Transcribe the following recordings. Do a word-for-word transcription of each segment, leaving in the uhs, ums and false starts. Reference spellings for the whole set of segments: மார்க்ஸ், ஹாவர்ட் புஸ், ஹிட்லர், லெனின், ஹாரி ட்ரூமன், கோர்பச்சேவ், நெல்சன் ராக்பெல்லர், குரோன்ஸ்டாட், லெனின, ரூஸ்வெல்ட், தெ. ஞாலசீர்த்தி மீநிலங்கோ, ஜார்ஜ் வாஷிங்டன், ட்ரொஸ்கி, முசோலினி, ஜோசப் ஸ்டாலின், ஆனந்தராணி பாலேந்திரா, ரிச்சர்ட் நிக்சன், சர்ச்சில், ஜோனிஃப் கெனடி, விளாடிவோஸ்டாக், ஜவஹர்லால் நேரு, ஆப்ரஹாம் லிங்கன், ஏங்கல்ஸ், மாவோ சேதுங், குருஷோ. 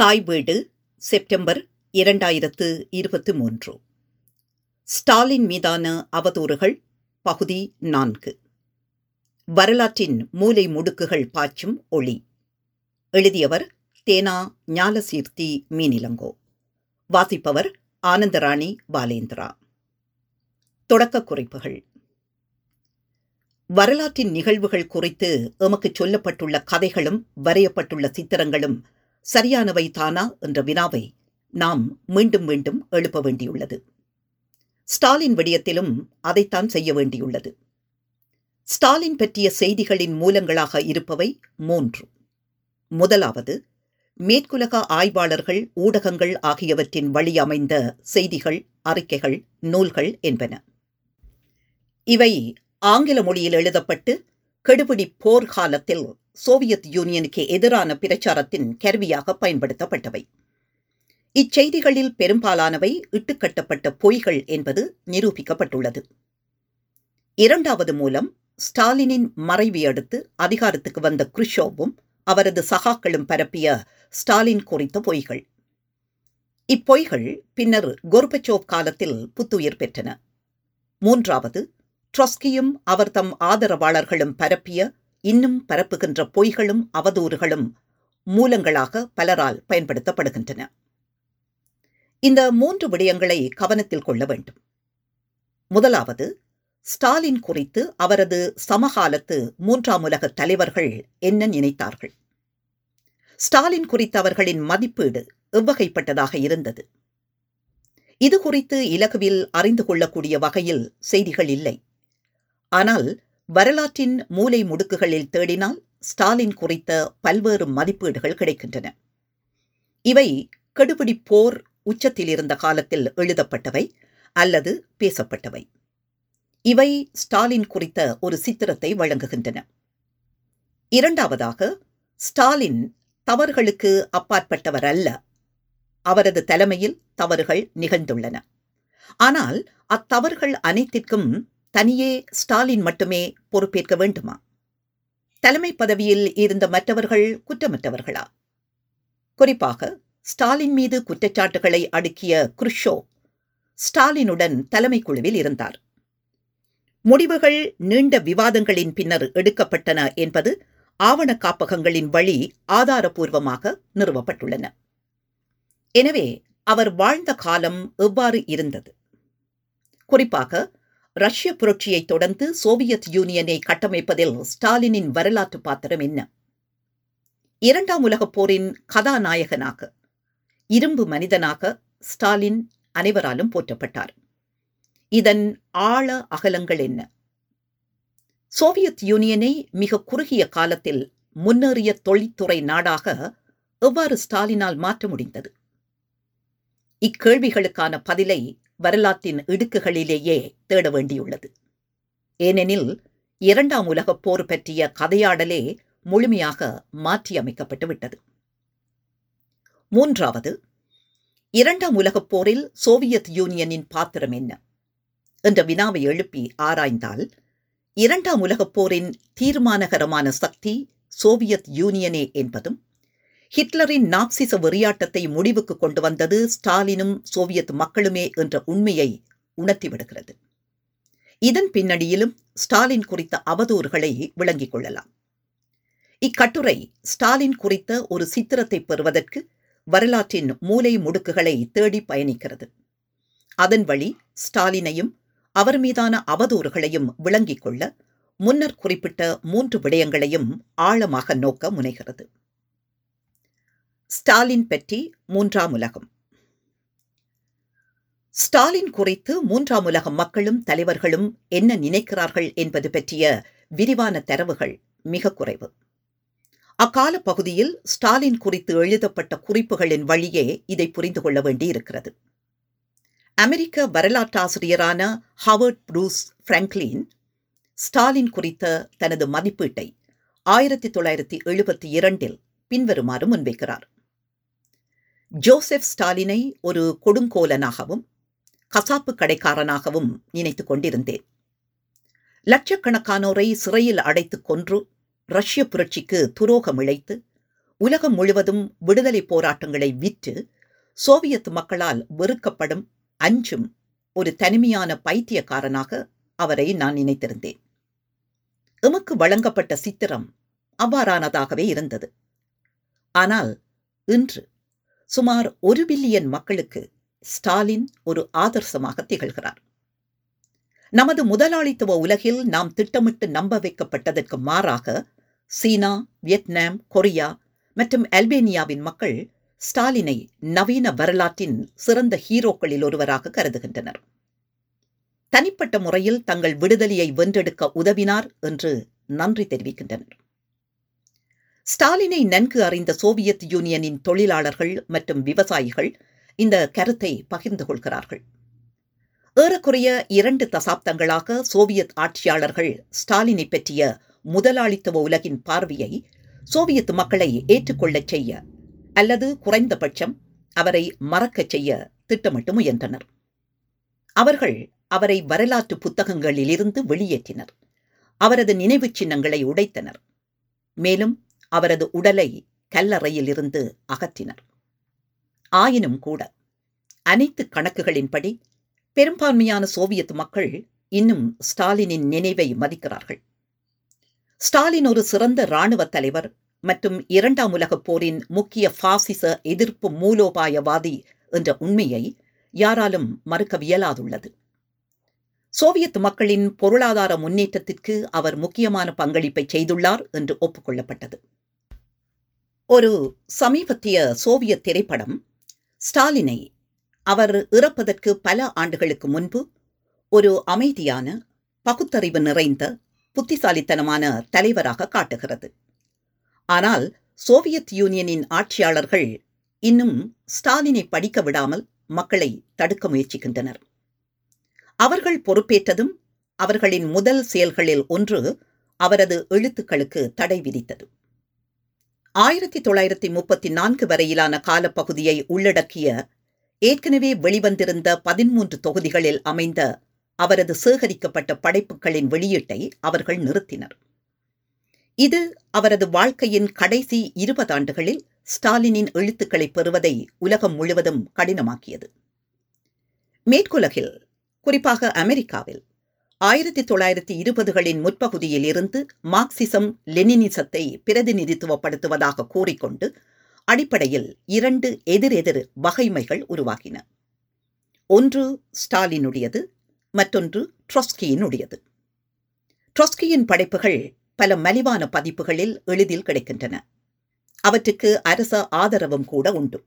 தாய் வீடு செப்டம்பர் இரண்டாயிரத்து இருபத்தி மூன்று. ஸ்டாலின் மீதான அவதூறுகள் பகுதி நான்கு. வரலாற்றின் மூலை முடுக்குகள் பாய்ச்சும் ஒளி. எழுதியவர் தெ. ஞாலசீர்த்தி மீநிலங்கோ. வாசிப்பவர் ஆனந்தராணி பாலேந்திரா. தொடக்க குறிப்புகள். வரலாற்றின் நிகழ்வுகள் குறித்து எமக்கு சொல்லப்பட்டுள்ள கதைகளும் வரையப்பட்டுள்ள சித்திரங்களும் சரியானவை தானா என்ற வினாவை நாம் மீண்டும் மீண்டும் எழுப்ப வேண்டியுள்ளது. ஸ்டாலின் விடயத்திலும் அதைத்தான் செய்ய வேண்டியுள்ளது. ஸ்டாலின் பற்றிய செய்திகளின் மூலங்களாக இருப்பவை மூன்று. முதலாவது, மேற்குலக ஆய்வாளர்கள், ஊடகங்கள் ஆகியவற்றின் வழி அமைந்த செய்திகள், அறிக்கைகள், நூல்கள் என்பன. இவை ஆங்கில மொழியில் எழுதப்பட்டு கெடுபிடி போர்காலத்தில் சோவியத் யூனியனுக்கு எதிரான பிரச்சாரத்தின் கருவியாக பயன்படுத்தப்பட்டவை. இச்செய்திகளில் பெரும்பாலானவை இட்டுக்கட்டப்பட்ட பொய்கள் என்பது நிரூபிக்கப்பட்டுள்ளது. இரண்டாவது மூலம், ஸ்டாலினின் மறைவை அடுத்து அதிகாரத்துக்கு வந்த குருஷோவும் அவரது சகாக்களும் பரப்பிய ஸ்டாலின் குறித்த பொய்கள். இப்பொய்கள் பின்னர் கோர்பச்சேவ் காலத்தில் புத்துயிர் பெற்றன. மூன்றாவது, ட்ரொஸ்கியும் அவர் தம் ஆதரவாளர்களும் பரப்பிய, இன்னும் பரப்புகின்ற பொய்களும் அவதூறுகளும் மூலங்களாக பலரால் பயன்படுத்தப்படுகின்றன. இந்த மூன்று விடயங்களை கவனத்தில் கொள்ள வேண்டும். முதலாவது, ஸ்டாலின் குறித்து அவரது சமகாலத்து மூன்றாம் உலக தலைவர்கள் என்ன நினைத்தார்கள்? ஸ்டாலின் குறித்து அவர்களின் மதிப்பீடு எவ்வகைப்பட்டதாக இருந்தது? இது குறித்து இலகுவில் அறிந்து கொள்ளக்கூடிய வகையில் செய்திகள் இல்லை. ஆனால் வரலாற்றின் மூலை முடுக்குகளில் தேடினால் ஸ்டாலின் குறித்த பல்வேறு மதிப்பீடுகள் கிடைக்கின்றன. இவை கெடுபிடி போர் உச்சத்தில் இருந்த காலத்தில் எழுதப்பட்டவை அல்லது பேசப்பட்டவை. இவை ஸ்டாலின் குறித்த ஒரு சித்திரத்தை வழங்குகின்றன. இரண்டாவதாக, ஸ்டாலின் தவறுகளுக்கு அப்பாற்பட்டவர் அல்ல. அவரது தலைமையில் தவறுகள் நிகழ்ந்துள்ளன. ஆனால் அத்தவறுகள் அனைத்திற்கும் தனியே ஸ்டாலின் மட்டுமே பொறுப்பேற்க வேண்டுமா? தலைமை பதவியில் இருந்த மற்றவர்கள் குற்றமற்றவர்களா? குறிப்பாக ஸ்டாலின் மீது குற்றச்சாட்டுகளை அடுக்கிய குருஷோ ஸ்டாலினுடன் தலைமை குழுவில் இருந்தார். முடிவுகள் நீண்ட விவாதங்களின் பின்னர் எடுக்கப்பட்டன என்பது ஆவண காப்பகங்களின் வழி ஆதாரபூர்வமாக நிறுவப்பட்டுள்ளன. எனவே அவர் வாழ்ந்த காலம் எவ்வாறு இருந்தது? குறிப்பாக ரஷ்ய புரட்சியை தொடர்ந்து சோவியத் யூனியனை கட்டமைப்பதில் ஸ்டாலினின் வரலாற்று பாத்திரம் என்ன? இரண்டாம் உலகப் போரின் கதாநாயகனாக, இரும்பு மனிதனாக ஸ்டாலின் அனைவராலும் போற்றப்பட்டார். இதன் ஆழ அகலங்கள் என்ன? சோவியத் யூனியனை மிக குறுகிய காலத்தில் முன்னேறிய தொழில்துறை நாடாக எவ்வாறு ஸ்டாலினால் மாற்ற முடிந்தது? இக்கேள்விகளுக்கான பதிலை வரலாற்றின் இடுக்குகளிலேயே தேட வேண்டியுள்ளது. ஏனெனில் இரண்டாம் உலகப் போர் பற்றிய கதையாடலே முழுமையாக மாற்றியமைக்கப்பட்டு விட்டது. மூன்றாவது, இரண்டாம் உலகப் போரில் சோவியத் யூனியனின் பாத்திரம் என்ன என்ற வினாவை எழுப்பி ஆராய்ந்தால், இரண்டாம் உலகப் போரின் தீர்மானகரமான சக்தி சோவியத் யூனியனே என்பதும், ஹிட்லரின் நாப்சிச வெறியாட்டத்தை முடிவுக்கு கொண்டு வந்தது ஸ்டாலினும் சோவியத் மக்களுமே என்ற உண்மையை உணர்த்திவிடுகிறது. இதன் பின்னணியிலும் ஸ்டாலின் குறித்த அவதூறுகளை விளங்கிக் கொள்ளலாம். இக்கட்டுரை ஸ்டாலின் குறித்த ஒரு சித்திரத்தை பெறுவதற்கு வரலாற்றின் மூலை முடுக்குகளை தேடி பயணிக்கிறது. அதன் வழி ஸ்டாலினையும் அவர் மீதான அவதூறுகளையும் விளங்கிக் கொள்ள முன்னர் குறிப்பிட்ட மூன்று விடயங்களையும் ஆழமாக நோக்க முனைகிறது. ஸ்டாலின் பற்றி மூன்றாம் உலகம். ஸ்டாலின் குறித்து மூன்றாம் உலக மக்களும் தலைவர்களும் என்ன நினைக்கிறார்கள் என்பது பற்றிய விரிவான தரவுகள் மிக குறைவு. அக்கால பகுதியில் ஸ்டாலின் குறித்து எழுதப்பட்ட குறிப்புகளின் வழியே இதை புரிந்து கொள்ள வேண்டியிருக்கிறது. அமெரிக்க வரலாற்றாசிரியரான ஹாவர்ட் புஸ் பிராங்க்லின் ஸ்டாலின் குறித்த தனது மதிப்பீட்டை ஆயிரத்தி தொள்ளாயிரத்தி எழுபத்தி இரண்டில் பின்வருமாறு முன்வைக்கிறார். ஜோசப் ஸ்டாலினை ஒரு கொடுங்கோலனாகவும் கசாப்பு கடைக்காரனாகவும் நினைத்து கொண்டிருந்தேன். லட்சக்கணக்கானோரை சிறையில் அடைத்து கொன்று ரஷ்ய புரட்சிக்கு துரோகம் இழைத்து உலகம் முழுவதும் விடுதலை போராட்டங்களை விற்று சோவியத் மக்களால் வெறுக்கப்படும் அஞ்சும் ஒரு தனிமையான பைத்தியக்காரனாக அவரை நான் நினைத்திருந்தேன். எமக்கு வழங்கப்பட்ட சித்திரம் அவ்வாறானதாகவே இருந்தது. ஆனால் இன்று சுமார் ஒரு பில்லியன் மக்களுக்கு ஸ்டாலின் ஒரு ஆதர்சமாக திகழ்கிறார். நமது முதலாளித்துவ உலகில் நாம் திட்டமிட்டு நம்ப வைக்கப்பட்டதற்கு மாறாக சீனா, வியட்நாம், கொரியா மற்றும் அல்பேனியாவின் மக்கள் ஸ்டாலினை நவீன வரலாற்றின் சிறந்த ஹீரோக்களில் ஒருவராக கருதுகின்றனர். தனிப்பட்ட முறையில் தங்கள் விடுதலையை வென்றெடுக்க உதவினார் என்று நன்றி தெரிவிக்கின்றனர். ஸ்டாலினை நன்கு அறிந்த சோவியத் யூனியனின் தொழிலாளர்கள் மற்றும் விவசாயிகள் இந்த கருத்தை பகிர்ந்து கொள்கிறார்கள். ஏறக்குறைய இரண்டு தசாப்தங்களாக சோவியத் ஆட்சியாளர்கள் ஸ்டாலினை பற்றிய முதலாளித்துவ உலகின் பார்வையை சோவியத் மக்களை ஏற்றுக்கொள்ளச் செய்ய அல்லது குறைந்தபட்சம் அவரை மறக்கச் செய்ய திட்டமிட்டு முயன்றனர். அவர்கள் அவரை வரலாற்று புத்தகங்களிலிருந்து வெளியேற்றினர், அவரது நினைவு சின்னங்களை உடைத்தனர், மேலும் அவரது உடலை கல்லறையிலிருந்து அகற்றினர். ஆயினும் கூட அனைத்து கணக்குகளின்படி பெரும்பான்மையான சோவியத் மக்கள் இன்னும் ஸ்டாலினின் நினைவை மதிக்கிறார்கள். ஸ்டாலின் ஒரு சிறந்த இராணுவ தலைவர் மற்றும் இரண்டாம் உலகப் போரின் முக்கிய பாசிச எதிர்ப்பு மூலோபாயவாதி என்ற உண்மையை யாராலும் மறுக்கவியலாதுள்ளது. சோவியத் மக்களின் பொருளாதார முன்னேற்றத்திற்கு அவர் முக்கியமான பங்களிப்பை செய்துள்ளார் என்று ஒப்புக்கொள்ளப்பட்டது. ஒரு சமீபத்திய சோவியத் திரைப்படம் ஸ்டாலினை அவர் இறப்பதற்கு பல ஆண்டுகளுக்கு முன்பு ஒரு அமைதியான, பகுத்தறிவு நிறைந்த, புத்திசாலித்தனமான தலைவராக காட்டுகிறது. ஆனால் சோவியத் யூனியனின் ஆட்சியாளர்கள் இன்னும் ஸ்டாலினை படிக்க விடாமல் மக்களை தடுக்க முயற்சிக்கின்றனர். அவர்கள் பொறுப்பேற்றதும் அவர்களின் முதல் செயல்களில் ஒன்று அவரது எழுத்துக்களுக்கு தடை விதித்தது. ஆயிரத்தி தொள்ளாயிரத்தி முப்பத்தி நான்கு வரையிலான காலப்பகுதியை உள்ளடக்கிய ஏற்கனவே வெளிவந்திருந்த பதிமூன்று தொகுதிகளில் அமைந்த அவரது சேகரிக்கப்பட்ட படைப்புகளின் வெளியீட்டை அவர்கள் நிறுத்தினர். இது அவரது வாழ்க்கையின் கடைசி இருபது ஆண்டுகளில் ஸ்டாலினின் எழுத்துக்களை பெறுவதை உலகம் முழுவதும் கடினமாக்கியது. மேற்குலகில், குறிப்பாக அமெரிக்காவில், ஆயிரத்தி தொள்ளாயிரத்தி இருபதுகளின் முற்பகுதியில் இருந்து மார்க்சிசம் லெனினிசத்தை பிரதிநிதித்துவப்படுத்துவதாக கூறிக்கொண்டு அடிப்படையில் இரண்டு எதிரெதிர் வகைமைகள் உருவாகின. ஒன்று ஸ்டாலினுடையது, மற்றொன்று ட்ரொஸ்கியினுடையது. ட்ரொஸ்கியின் படைப்புகள் பல மலிவான பதிப்புகளில் எளிதில் கிடைக்கின்றன. அவற்றுக்கு அரச ஆதரவும் கூட உண்டு.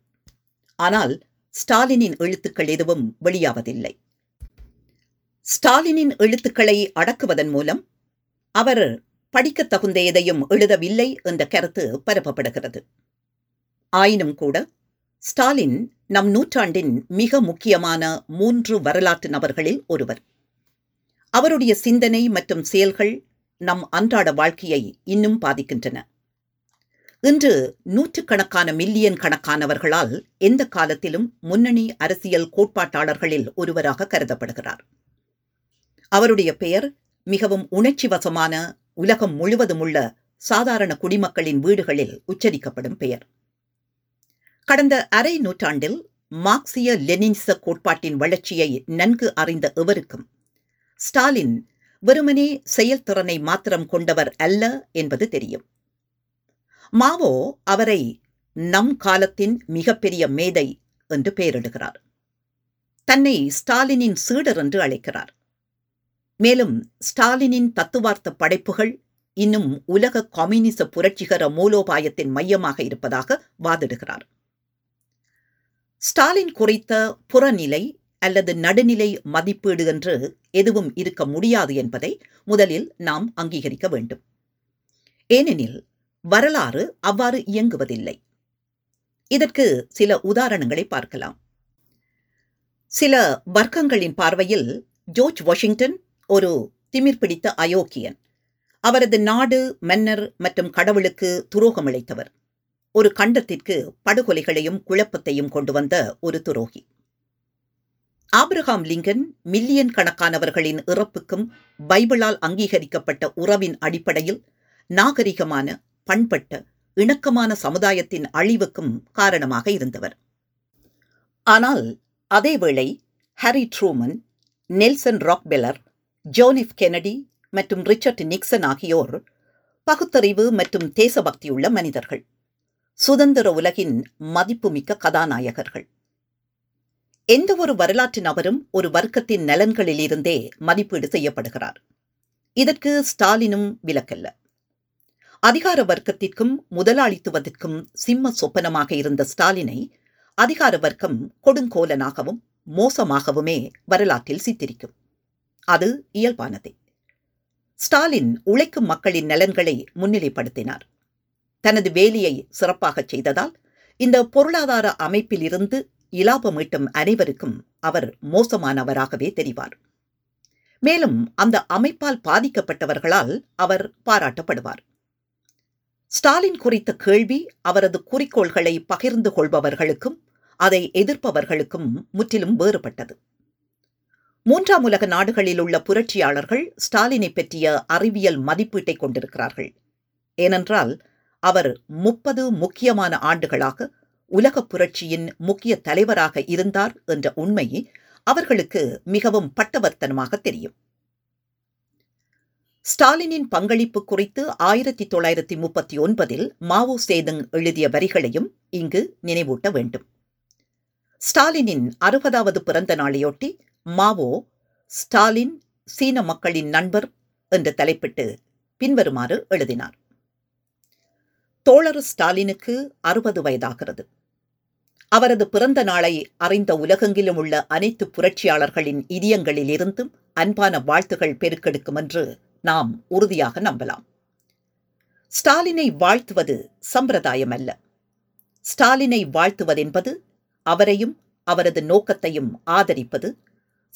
ஆனால் ஸ்டாலினின் எழுத்துக்கள் எதுவும் வெளியாவதில்லை. ஸ்டாலினின் எழுத்துக்களை அடக்குவதன் மூலம் அவர் படிக்கத் தகுந்த எதையும் எழுதவில்லை என்ற கருத்து பரப்பப்படுகிறது. ஆயினும் கூட ஸ்டாலின் நம் நூற்றாண்டின் மிக முக்கியமான மூன்று வரலாற்று நபர்களில் ஒருவர். அவருடைய சிந்தனை மற்றும் செயல்கள் நம் அன்றாட வாழ்க்கையை இன்னும் பாதிக்கின்றன. இன்று நூற்றுக்கணக்கான மில்லியன் கணக்கானவர்களால் எந்த காலத்திலும் முன்னணி அரசியல் கோட்பாட்டாளர்களில் ஒருவராக கருதப்படுகிறார். அவருடைய பெயர் மிகவும் உணர்ச்சிவசமான, உலகம் முழுவதும் உள்ள சாதாரண குடிமக்களின் வீடுகளில் உச்சரிக்கப்படும் பெயர். கடந்த அரை நூற்றாண்டில் மார்க்சிய லெனினிச கோட்பாட்டின் வளர்ச்சியை நன்கு அறிந்த எவருக்கும் ஸ்டாலின் வெறுமனே செயல்திறனை மாத்திரம் கொண்டவர் அல்ல என்பது தெரியும். மாவோ அவரை நம் காலத்தின் மிகப்பெரிய மேதை என்று பெயரிடுகிறார். தன்னை ஸ்டாலினின் சீடர் என்று அழைக்கிறார். மேலும் ஸ்டாலினின் தத்துவார்த்த படைப்புகள் இன்னும் உலக கம்யூனிச புரட்சிகர மூலோபாயத்தின் மையமாக இருப்பதாக வாதிடுகிறார். ஸ்டாலின் குறித்த புறநிலை அல்லது நடுநிலை மதிப்பீடு என்று எதுவும் இருக்க முடியாது என்பதை முதலில் நாம் அங்கீகரிக்க வேண்டும். ஏனெனில் வரலாறு அவ்வாறு இயங்குவதில்லை. இதற்கு சில உதாரணங்களை பார்க்கலாம். சில வர்க்கங்களின் பார்வையில் ஜார்ஜ் வாஷிங்டன் ஒரு திமிர் பிடித்த அயோக்கியன், அவரது நாடு, மன்னர் மற்றும் கடவுளுக்கு துரோகம் இழைத்தவர், ஒரு கண்டத்திற்கு படுகொலைகளையும் குழப்பத்தையும் கொண்டு வந்த ஒரு துரோகி. ஆப்ரஹாம் லிங்கன் மில்லியன் கணக்கானவர்களின் இறப்புக்கும் பைபிளால் அங்கீகரிக்கப்பட்ட உறவின் அடிப்படையில் நாகரிகமான, பண்பட்ட, இணக்கமான சமுதாயத்தின் அழிவுக்கும் காரணமாக இருந்தவர். ஆனால் அதேவேளை ஹாரி ட்ரூமன், நெல்சன் ராக்பெல்லர், ஜோனிஃப் கெனடி மற்றும் ரிச்சர்ட் நிக்சன் ஆகியோர் பகுத்தறிவு மற்றும் தேசபக்தியுள்ள மனிதர்கள், சுதந்திர உலகின் மதிப்புமிக்க கதாநாயகர்கள். எந்த ஒரு வரலாற்று நபரும் ஒரு வர்க்கத்தின் நலன்களிலிருந்தே மதிப்பீடு செய்யப்படுகிறார். இதற்கு ஸ்டாலினும் விலக்கல்ல. அதிகார வர்க்கத்திற்கும் முதலாளித்துவத்திற்கும் சிம்ம சொப்பனமாக இருந்த ஸ்டாலினை அதிகார வர்க்கம் கொடுங்கோலனாகவும் மோசமாகவுமே வரலாற்றில் சித்தரிக்கும். அது இயல்பானதே. ஸ்டாலின் உழைக்கும் மக்களின் நலன்களை முன்னிலைப்படுத்தினார். தனது வேலையை சிறப்பாக செய்ததால் இந்த பொருளாதார அமைப்பிலிருந்து இலாபம் ஈட்டும் அனைவருக்கும் அவர் மோசமானவராகவே தெரிவார். மேலும் அந்த அமைப்பால் பாதிக்கப்பட்டவர்களால் அவர் பாராட்டப்படுவார். ஸ்டாலின் குறித்த கேள்வி அவரது குறிக்கோள்களை பகிர்ந்து கொள்பவர்களுக்கும் அதை எதிர்ப்பவர்களுக்கும் முற்றிலும் வேறுபட்டது. மூன்றாம் உலக நாடுகளில் உள்ள புரட்சியாளர்கள் ஸ்டாலினை பற்றிய அறிவியல் மதிப்பீட்டை கொண்டிருக்கிறார்கள். ஏனென்றால் அவர் முப்பது முக்கியமான ஆண்டுகளாக உலக புரட்சியின் முக்கிய தலைவராக இருந்தார் என்ற உண்மை அவர்களுக்கு மிகவும் பட்டவர்த்தனமாக தெரியும். ஸ்டாலினின் பங்களிப்பு குறித்து ஆயிரத்தி தொள்ளாயிரத்தி முப்பத்தி ஒன்பதில் மாவோ சேதுங் எழுதிய வரிகளையும் இங்கு நினைவூட்ட வேண்டும். ஸ்டாலினின் அறுபதாவது பிறந்த நாளையொட்டி மாவோ ஸ்டாலின் சீன மக்களின் நண்பர் என்று தலைப்பிட்டு பின்வருமாறு எழுதினார். தோழர் ஸ்டாலினுக்கு அறுபது வயதாகிறது. அவரது பிறந்த நாளை அறிந்த உலகெங்கிலும் உள்ள அனைத்து புரட்சியாளர்களின் இதயங்களில் இருந்தும் அன்பான வாழ்த்துகள் பெருக்கெடுக்கும் என்று நாம் உறுதியாக நம்பலாம். ஸ்டாலினை வாழ்த்துவது சம்பிரதாயம் அல்ல. ஸ்டாலினை வாழ்த்துவதென்பது அவரையும் அவரது நோக்கத்தையும் ஆதரிப்பது,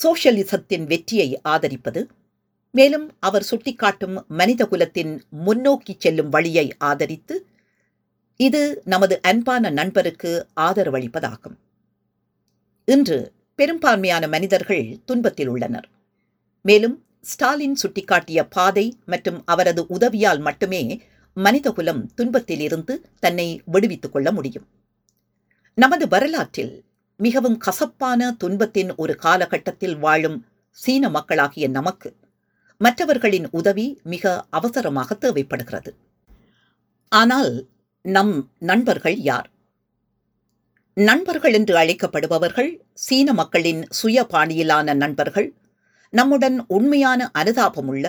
சோசியலிசத்தின் வெற்றியை ஆதரிப்பது, மேலும் அவர் சுட்டிக்காட்டும் மனிதகுலத்தின் முன்னோக்கி செல்லும் வழியை ஆதரித்து இது நமது அன்பான நண்பருக்கு ஆதரவளிப்பதாகும். இன்று பெரும்பான்மையான மனிதர்கள் துன்பத்தில் உள்ளனர். மேலும் ஸ்டாலின் சுட்டிக்காட்டிய பாதை மற்றும் அவரது உதவியால் மட்டுமே மனிதகுலம் துன்பத்திலிருந்து தன்னை விடுவித்துக் கொள்ள முடியும். நமது வரலாற்றில் மிகவும் கசப்பான துன்பத்தின் ஒரு காலகட்டத்தில் வாழும் சீன மக்களாகிய நமக்கு மற்றவர்களின் உதவி மிக அவசரமாக தேவைப்படுகிறது. ஆனால் நம் நண்பர்கள் யார்? நண்பர்கள் என்று அழைக்கப்படுபவர்கள் சீன மக்களின் சுய பாணியிலான நண்பர்கள், நம்முடன் உண்மையான அனுதாபமுள்ள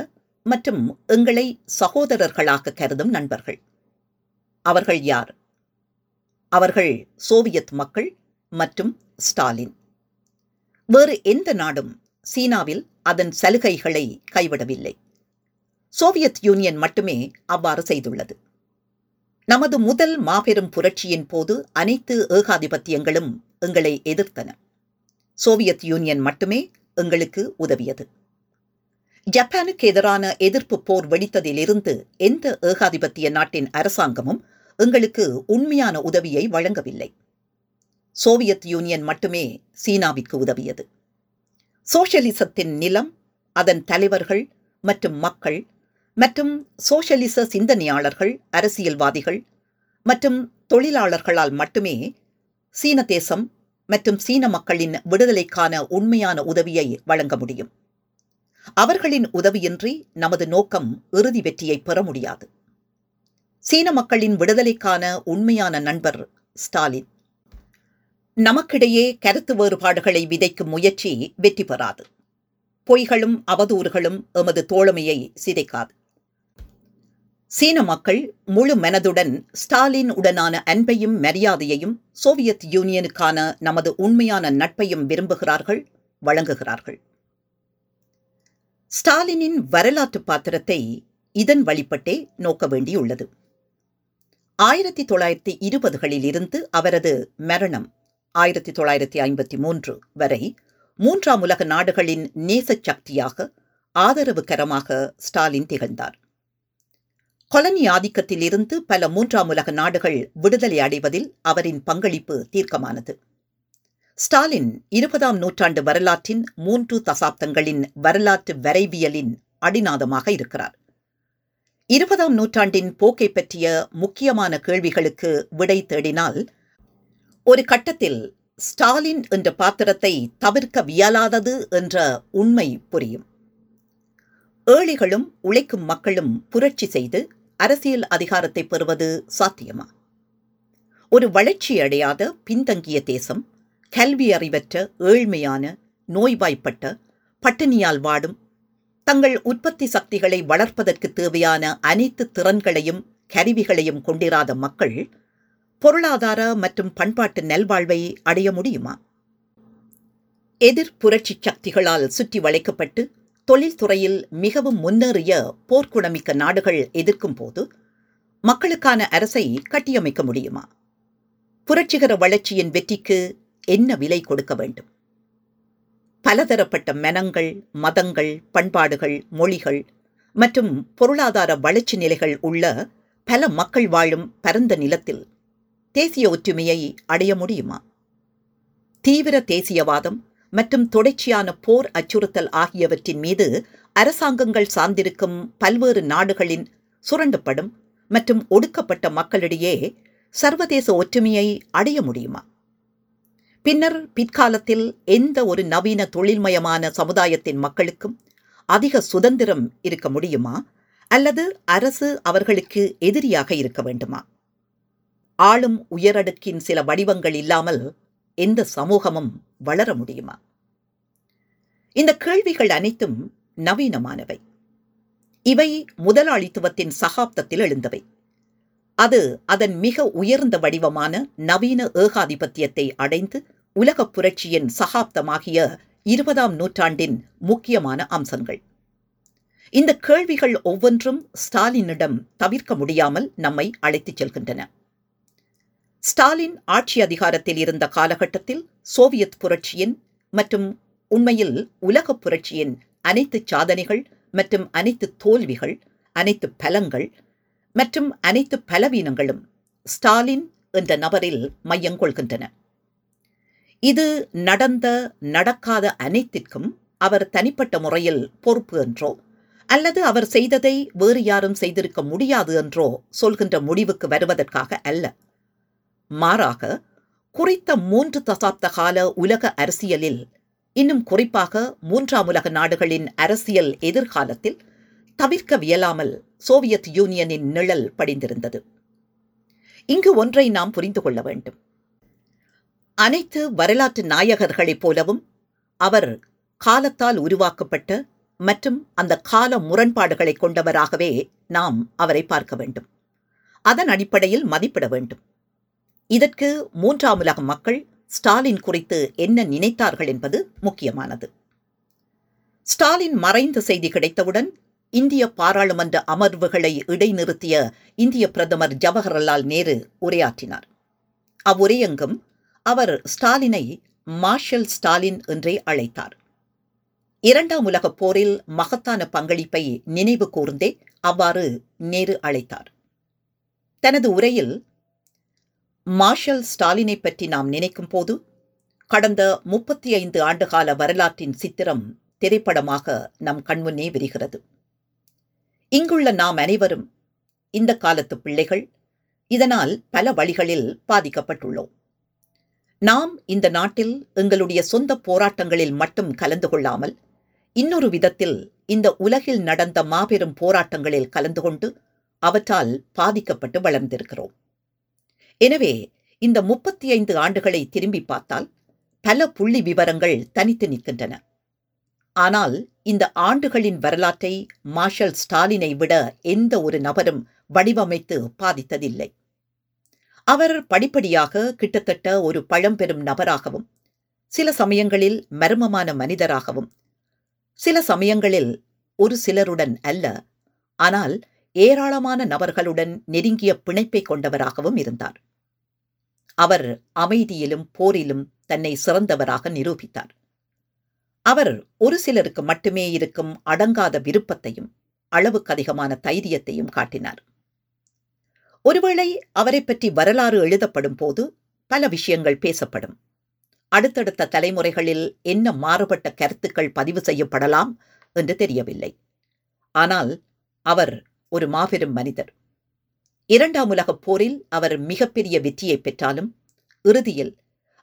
மற்றும் எங்களை சகோதரர்களாக கருதும் நண்பர்கள். அவர்கள் யார்? அவர்கள் சோவியத் மக்கள் மற்றும் ஸ்டாலின். வேறு எந்த நாடும் சீனாவில் அதன் சலுகைகளை கைவிடவில்லை. சோவியத் யூனியன் மட்டுமே அவ்வாறு செய்துள்ளது. நமது முதல் மாபெரும் புரட்சியின் போது அனைத்து ஏகாதிபத்தியங்களும் எங்களை எதிர்த்தன. சோவியத் யூனியன் மட்டுமே எங்களுக்கு உதவியது. ஜப்பானுக்கு எதிரான எதிர்ப்பு போர் வெடித்ததிலிருந்து எந்த ஏகாதிபத்திய நாட்டின் அரசாங்கமும் எங்களுக்கு உண்மையான உதவியை வழங்கவில்லை. சோவியத் யூனியன் மட்டுமே சீனாவிற்கு உதவியது. சோஷலிசத்தின் நிலம், அதன் தலைவர்கள் மற்றும் மக்கள் மற்றும் சோஷலிச சிந்தனையாளர்கள், அரசியல்வாதிகள் மற்றும் தொழிலாளர்களால் மட்டுமே சீன தேசம் மற்றும் சீன மக்களின் விடுதலைக்கான உண்மையான உதவியை வழங்க முடியும். அவர்களின் உதவியின்றி நமது நோக்கம் இறுதி வெற்றியை பெற முடியாது. சீன மக்களின் விடுதலைக்கான உண்மையான நண்பர் ஸ்டாலின். நமக்கிடையே கருத்து வேறுபாடுகளை விதைக்கும் முயற்சி வெற்றி பெறாது. பொய்களும் அவதூறுகளும் எமது தோழமையை சிதைக்காது. சீன மக்கள் முழு மனதுடன் ஸ்டாலின் உடனான அன்பையும் மரியாதையையும் சோவியத் யூனியனுக்கான நமது உண்மையான நட்பையும் விரும்புகிறார்கள், வழங்குகிறார்கள். ஸ்டாலினின் வரலாற்று பாத்திரத்தை இதன் வழிபட்டே நோக்க வேண்டியுள்ளது. ஆயிரத்தி தொள்ளாயிரத்தி இருபதுகளில் இருந்து அவரது மரணம் ஆயிரத்தி தொள்ளாயிரத்தி ஐம்பத்தி மூன்று வரை மூன்றாம் உலக நாடுகளின் நேச சக்தியாக, ஆதரவுகரமாக ஸ்டாலின் திகழ்ந்தார். கொலனி ஆதிக்கத்தில் இருந்து பல மூன்றாம் உலக நாடுகள் விடுதலை அடைவதில் அவரின் பங்களிப்பு தீர்க்கமானது. ஸ்டாலின் இருபதாம் நூற்றாண்டு வரலாற்றின் மூன்று தசாப்தங்களின் வரலாற்று வரைவியலின் அடிநாதமாக இருக்கிறார். இருபதாம் நூற்றாண்டின் போக்கை பற்றிய முக்கியமான கேள்விகளுக்கு விடை தேடினால், ஒரு கட்டத்தில் ஸ்டாலின் என்ற பாத்திரத்தை தவிர்க்க வியலாதது என்ற உண்மை புரியும். ஏழைகளும் உழைக்கும் மக்களும் புரட்சி செய்து அரசியல் அதிகாரத்தை பெறுவது சாத்தியமா? ஒரு வளர்ச்சியடையாத பின்தங்கிய தேசம், கல்வி அறிவற்ற, ஏழ்மையான, நோய்வாய்ப்பட்ட, பட்டினியால் வாடும், தங்கள் உற்பத்தி சக்திகளை வளர்ப்பதற்கு தேவையான அனைத்து திறன்களையும் கருவிகளையும் கொண்டிராத மக்கள் பொருளாதார மற்றும் பண்பாட்டு நல்வாழ்வை அடைய முடியுமா? எதிர் புரட்சி சக்திகளால் சுற்றி வளைக்கப்பட்டு தொழில்துறையில் மிகவும் முன்னேறிய போர்க்குணமிக்க நாடுகள் எதிர்க்கும் போது மக்களுக்கான அரசை கட்டியமைக்க முடியுமா? புரட்சிகர வளர்ச்சியின் வெற்றிக்கு என்ன விலை கொடுக்க வேண்டும்? பலதரப்பட்ட மனங்கள், மதங்கள், பண்பாடுகள், மொழிகள் மற்றும் பொருளாதார வளர்ச்சி நிலைகள் உள்ள பல மக்கள் வாழும் பரந்த நிலத்தில் தேசிய ஒற்றுமையை அடைய முடியுமா? தீவிர தேசியவாதம் மற்றும் தொடர்ச்சியான போர் அச்சுறுத்தல் ஆகியவற்றின் மீது அரசாங்கங்கள் சார்ந்திருக்கும் பல்வேறு நாடுகளின் சுரண்டப்படும் மற்றும் ஒடுக்கப்பட்ட மக்களிடையே சர்வதேச ஒற்றுமையை அடைய முடியுமா? பின்னர் பிற்காலத்தில் எந்த ஒரு நவீன தொழில்மயமான சமுதாயத்தின் மக்களுக்கும் அதிக சுதந்திரம் இருக்க முடியுமா? அல்லது அரசு அவர்களுக்கு எதிரியாக இருக்க வேண்டுமா? ஆளும் உயரடுக்கின் சில வடிவங்கள் இல்லாமல் எந்த சமூகமும் வளர முடியுமா? இந்த கேள்விகள் அனைத்தும் நவீனமானவை. இவை முதலாளித்துவத்தின் சகாப்தத்தில் எழுந்தவை. அது அதன் மிக உயர்ந்த வடிவமான நவீன ஏகாதிபத்தியத்தை அடைந்து உலகப் புரட்சியின் சகாப்தமாகிய இருபதாம் நூற்றாண்டின் முக்கியமான அம்சங்கள். இந்த கேள்விகள் ஒவ்வொன்றும் ஸ்டாலினிடம் தவிர்க்க முடியாமல் நம்மை அழைத்துச் செல்கின்றன. ஸ்டாலின் ஆட்சி அதிகாரத்தில் இருந்த காலகட்டத்தில் சோவியத் புரட்சியின் மற்றும் உண்மையில் உலகப் புரட்சியின் அனைத்து சாதனைகள் மற்றும் அனைத்து தோல்விகள், அனைத்து பலங்கள் மற்றும் அனைத்து பலவீனங்களும் ஸ்டாலின் என்ற நபரில் மையங்கொள்கின்றன. இது நடந்த நடக்காத அனைத்திற்கும் அவர் தனிப்பட்ட முறையில் பொறுப்பு என்றோ அல்லது அவர் செய்ததை வேறு யாரும் செய்திருக்க முடியாது என்றோ சொல்கின்ற முடிவுக்கு வருவதற்காக அல்ல, மாறாக குறித்த மூன்று தசாப்த கால உலக அரசியலில், இன்னும் குறிப்பாக மூன்றாம் உலக நாடுகளின் அரசியல் எதிர்காலத்தில் தவிர்க்க வியலாமல் சோவியத் யூனியனின் நிழல் படிந்திருந்தது. இங்கு ஒன்றை நாம் புரிந்து கொள்ள வேண்டும். அனைத்து வரலாற்று நாயகர்களைப் போலவும் அவர் காலத்தால் உருவாக்கப்பட்ட மற்றும் அந்த கால முரண்பாடுகளை கொண்டவராகவே நாம் அவரை பார்க்க வேண்டும். அதன் அடிப்படையில் மதிப்பிட வேண்டும். இதற்கு மூன்றாம் உலக மக்கள் ஸ்டாலின் குறித்து என்ன நினைத்தார்கள் என்பது முக்கியமானது. ஸ்டாலின் மறைந்த செய்தி கிடைத்தவுடன் இந்திய பாராளுமன்ற அமர்வுகளை இடைநிறுத்திய இந்திய பிரதமர் ஜவஹர்லால் நேரு உரையாற்றினார். அவ்வுரையெங்கும் அவர் ஸ்டாலினை மார்ஷல் ஸ்டாலின் என்றே அழைத்தார். இரண்டாம் உலகப் போரில் மகத்தான பங்களிப்பை நினைவு கூர்ந்தே அவ்வாறு நேரு அழைத்தார். தனது உரையில் மார்ஷல் ஸ்டாலினை பற்றி நாம் நினைக்கும் போது கடந்த முப்பத்தி ஐந்து ஆண்டுகால வரலாற்றின் சித்திரம் திரைப்படமாக நம் கண்முன்னே விரிகிறது. இங்குள்ள நாம் அனைவரும் இந்த காலத்து பிள்ளைகள். இதனால் பல வழிகளில் பாதிக்கப்பட்டுள்ளோம். நாம் இந்த நாட்டில் எங்களுடைய சொந்த போராட்டங்களில் மட்டும் கலந்து கொள்ளாமல் இன்னொரு விதத்தில் இந்த உலகில் நடந்த மாபெரும் போராட்டங்களில் கலந்து கொண்டு அவற்றால் பாதிக்கப்பட்டு வளர்ந்திருக்கிறோம். எனவே இந்த முப்பத்தி ஐந்து ஆண்டுகளை திரும்பி பார்த்தால் பல புள்ளி விவரங்கள் தனித்து நிற்கின்றன. ஆனால் இந்த ஆண்டுகளின் வரலாற்றை மார்ஷல் ஸ்டாலினை விட எந்த ஒரு நபரும் வடிவமைத்து பாதித்ததில்லை. அவர் படிப்படியாக கிட்டத்தட்ட ஒரு பழம்பெரும் நபராகவும், சில சமயங்களில் மர்மமான மனிதராகவும், சில சமயங்களில் ஒரு சிலருடன் அல்ல ஆனால் ஏராளமான நபர்களுடன் நெருங்கிய பிணைப்பை கொண்டவராகவும் இருந்தார். அவர் அமைதியிலும் போரிலும் தன்னை சிறந்தவராக நிரூபித்தார். அவர் ஒரு சிலருக்கு மட்டுமே இருக்கும் அடங்காத விருப்பத்தையும் அளவுக்கு அதிகமான தைரியத்தையும் காட்டினார். ஒருவேளை அவரை பற்றி வரலாறு எழுதப்படும் போது பல விஷயங்கள் பேசப்படும். அடுத்தடுத்த தலைமுறைகளில் என்ன மாறுபட்ட கருத்துக்கள் பதிவு செய்யப்படலாம் என்று தெரியவில்லை. ஆனால் அவர் ஒரு மாபெரும் மனிதர். இரண்டாம் உலகப் போரில் அவர் மிகப்பெரிய வெற்றியை பெற்றாலும் இறுதியில்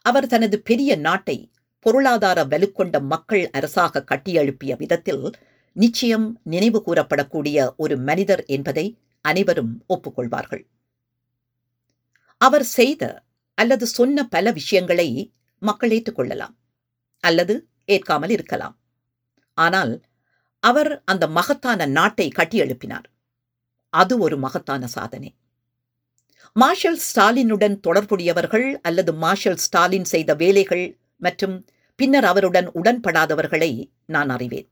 அவர் தனது பெரிய நாட்டை பொருளாதார வலுக்கொண்ட மக்கள் அரசாக கட்டியெழுப்பிய விதத்தில் நிச்சயம் நினைவு கூறப்படக்கூடிய ஒரு மனிதர் என்பதை அனைவரும் ஒப்புக்கொள்வார்கள். அவர் செய்த அல்லது சொன்ன பல விஷயங்களை மக்கள் ஏற்றுக்கொள்ளலாம் அல்லது ஏற்காமல் இருக்கலாம். ஆனால் அவர் அந்த மகத்தான நாட்டை கட்டியெழுப்பினார். அது ஒரு மகத்தான சாதனை. மார்ஷல் ஸ்டாலினுடன் தொடர்புடையவர்கள் அல்லது மார்ஷல் ஸ்டாலின் செய்த வேலைகள் மற்றும் பின்னர் அவருடன் உடன்படாதவர்களை நான் அறிவேன்.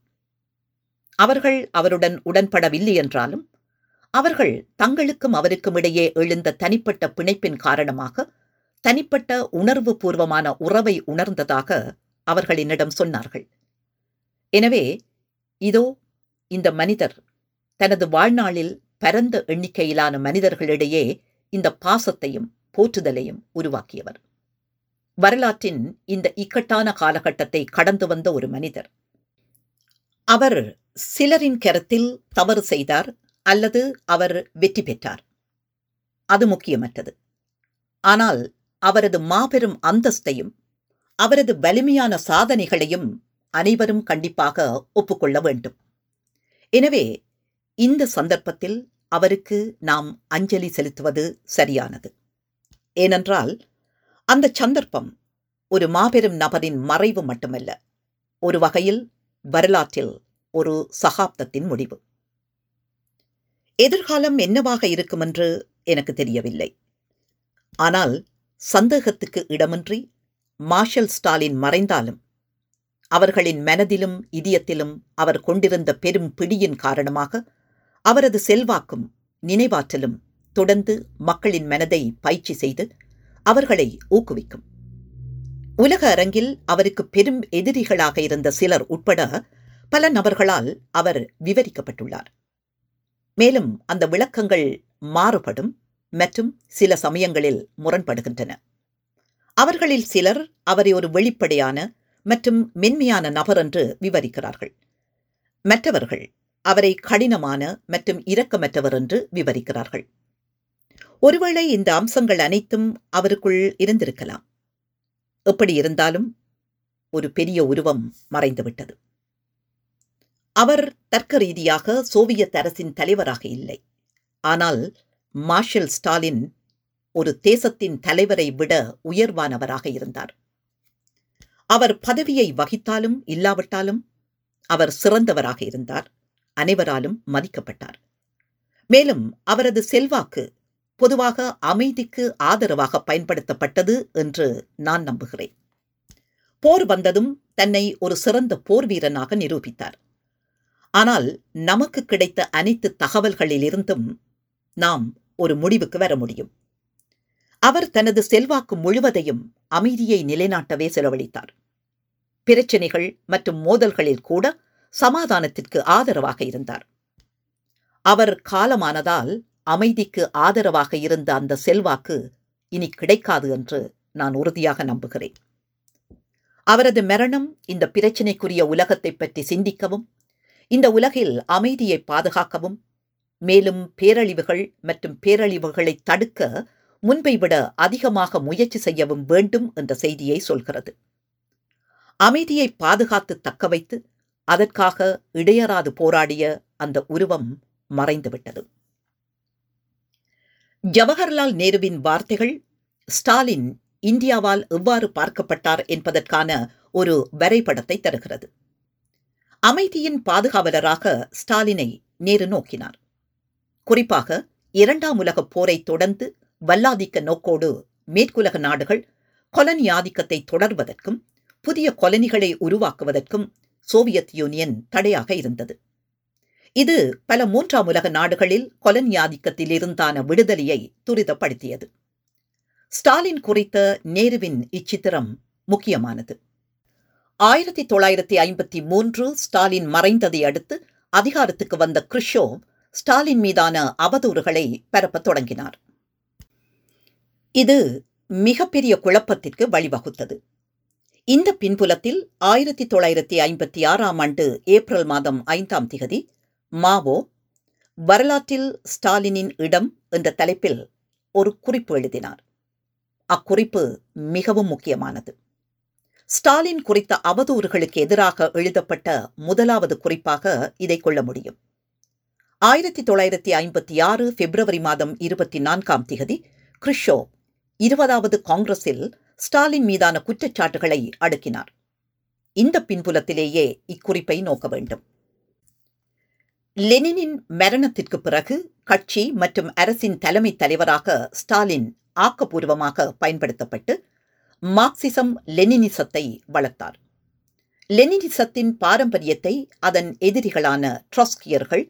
அவர்கள் அவருடன் உடன்படவில்லை என்றாலும் அவர்கள் தங்களுக்கும் அவருக்கும் இடையே எழுந்த தனிப்பட்ட பிணைப்பின் காரணமாக தனிப்பட்ட உணர்வு பூர்வமான உறவை உணர்ந்ததாக அவர்கள் என்னிடம் சொன்னார்கள். எனவே இதோ இந்த மனிதர் தனது வாழ்நாளில் பரந்த எண்ணிக்கையிலான மனிதர்களிடையே இந்த பாசத்தையும் போற்றுதலையும் உருவாக்கியவர். வரலாற்றின் இந்த இக்கட்டான காலகட்டத்தை கடந்து வந்த ஒரு மனிதர். அவர் சிலரின் கருத்தில் தவறு செய்தார் அல்லது அவர் வெற்றி பெற்றார், அது முக்கியமற்றது. ஆனால் அவரது மாபெரும் அந்தஸ்தையும் அவரது வலிமையான சாதனைகளையும் அனைவரும் கண்டிப்பாக ஒப்புக்கொள்ள வேண்டும். எனவே இந்த சந்தர்ப்பத்தில் அவருக்கு நாம் அஞ்சலி செலுத்துவது சரியானது. ஏனென்றால் அந்த சந்தர்ப்பம் ஒரு மாபெரும் நபரின் மறைவு மட்டுமல்ல, ஒரு வகையில் வரலாற்றில் ஒரு சகாப்தத்தின் முடிவு. எதிர்காலம் என்னவாக இருக்கும் என்று எனக்கு தெரியவில்லை. ஆனால் சந்தேகத்துக்கு இடமின்றி மார்ஷல் ஸ்டாலின் மறைந்தாலும் அவர்களின் மனதிலும் இதயத்திலும் அவர் கொண்டிருந்த பெரும் பிடியின் காரணமாக அவரது செல்வாக்கும் நினைவாற்றலும் தொடர்ந்து மக்களின் மனதை பயிற்சி செய்து அவர்களை ஊக்குவிக்கும். உலக அரங்கில் அவருக்கு பெரும் எதிரிகளாக இருந்த சிலர் உட்பட பல நபர்களால் அவர் விவரிக்கப்பட்டுள்ளார். மேலும் அந்த விளக்கங்கள் மாறுபடும் மற்றும் சில சமயங்களில் முரண்படுகின்றன. அவர்களில் சிலர் அவரை ஒரு வெளிப்படையான மற்றும் மென்மையான நபர் என்று விவரிக்கிறார்கள். மற்றவர்கள் அவரை கடினமான மற்றும் இரக்கமற்றவர் என்று விவரிக்கிறார்கள். ஒருவேளை இந்த அம்சங்கள் அனைத்தும் அவருக்குள் இருந்திருக்கலாம். எப்படி இருந்தாலும் ஒரு பெரிய உருவம் மறைந்துவிட்டது. அவர் தர்க்க ரீதியாக சோவியத் அரசின் தலைவராக இல்லை. ஆனால் மார்ஷல் ஸ்டாலின் ஒரு தேசத்தின் தலைவரை விட உயர்வானவராக இருந்தார். அவர் பதவியை வகித்தாலும் இல்லாவிட்டாலும் அவர் சிறந்தவராக இருந்தார். அனைவராலும் மதிக்கப்பட்டார். மேலும் அவரது செல்வாக்கு பொதுவாக அமைதிக்கு ஆதரவாக பயன்படுத்தப்பட்டது என்று நான் நம்புகிறேன். போர் வந்ததும் தன்னை ஒரு சிறந்த போர் வீரனாக நிரூபித்தார். ஆனால் நமக்கு கிடைத்த அனைத்து தகவல்களிலிருந்தும் நாம் ஒரு முடிவுக்கு வர முடியும். அவர் தனது செல்வாக்கு முழுவதையும் அமைதியை நிலைநாட்டவே செலவழித்தார். பிரச்சனைகள் மற்றும் மோதல்களில் கூட சமாதானத்திற்கு ஆதரவாக இருந்தார். அவர் காலமானதால் அமைதிக்கு ஆதரவாக இருந்த அந்த செல்வாக்கு இனி கிடைக்காது என்று நான் உறுதியாக நம்புகிறேன். அவரது மரணம் இந்த பிரச்சினைக்குரிய உலகத்தை பற்றி சிந்திக்கவும், இந்த உலகில் அமைதியை பாதுகாக்கவும், மேலும் பேரழிவுகள் மற்றும் பேரழிவுகளை தடுக்க முன்பை விட அதிகமாக முயற்சி செய்யவும் வேண்டும் என்ற செய்தியை சொல்கிறது. அமைதியை பாதுகாத்து தக்க வைத்து அதற்காக இடையராது போராடிய அந்த உருவம் மறைந்துவிட்டது. ஜவஹர்லால் நேருவின் வார்த்தைகள் ஸ்டாலின் இந்தியாவால் எவ்வாறு பார்க்கப்பட்டார் என்பதற்கான ஒரு வரைபடத்தை தருகிறது. அமைதியின் பாதுகாவலராக ஸ்டாலினை நேரு நோக்கினார். குறிப்பாக இரண்டாம் உலகப் போரை தொடர்ந்து வல்லாதிக்க நோக்கோடு மேற்குலக நாடுகள் கொலனி ஆதிக்கத்தை தொடர்வதற்கும் புதிய கொலனிகளை உருவாக்குவதற்கும் சோவியத் யூனியன் தடையாக இருந்தது. இது பல மூன்றாம் உலக நாடுகளில் கொலனி ஆதிக்கத்தில் இருந்தான விடுதலையை துரிதப்படுத்தியது. ஸ்டாலின் குறித்த நேருவின் இச்சித்திரம் முக்கியமானது. ஆயிரத்தி தொள்ளாயிரத்தி ஐம்பத்தி மூன்று ஸ்டாலின் மறைந்ததை அடுத்து அதிகாரத்துக்கு வந்த குருஷோ ஸ்டாலின் மீதான அவதூறுகளை பரப்பத் தொடங்கினார். இது மிகப்பெரிய குழப்பத்திற்கு வழிவகுத்தது. இந்த பின்புலத்தில் ஆயிரத்தி தொள்ளாயிரத்தி ஐம்பத்தி ஆறாம் ஆண்டு ஏப்ரல் மாதம் ஐந்தாம் திகதி மாவோ வரலாற்றில் ஸ்டாலினின் இடம் என்ற தலைப்பில் ஒரு குறிப்பு எழுதினார். அக்குறிப்பு மிகவும் முக்கியமானது. ஸ்டாலின் குறித்த அவதூறுகளுக்கு எதிராக எழுதப்பட்ட முதலாவது குறிப்பாக இதை கொள்ள முடியும். ஆயிரத்தி தொள்ளாயிரத்தி ஐம்பத்தி ஆறு பிப்ரவரி மாதம் இருபத்தி நான்காம் திகதி குருஷோ இருபதாவது காங்கிரஸில் ஸ்டாலின் மீதான குற்றச்சாட்டுகளை அடுக்கினார். இந்த பின்புலத்திலேயே இக்குறிப்பை நோக்க வேண்டும். லெனினின் மரணத்திற்கு பிறகு கட்சி மற்றும் அரசின் தலைமை தலைவராக ஸ்டாலின் ஆக்கப்பூர்வமாக பயன்படுத்தப்பட்டு மார்க்சிசம் லெனினிசத்தை வளர்த்தார். லெனினிசத்தின் பாரம்பரியத்தை அதன் எதிரிகளான ட்ரொஸ்கியர்கள்,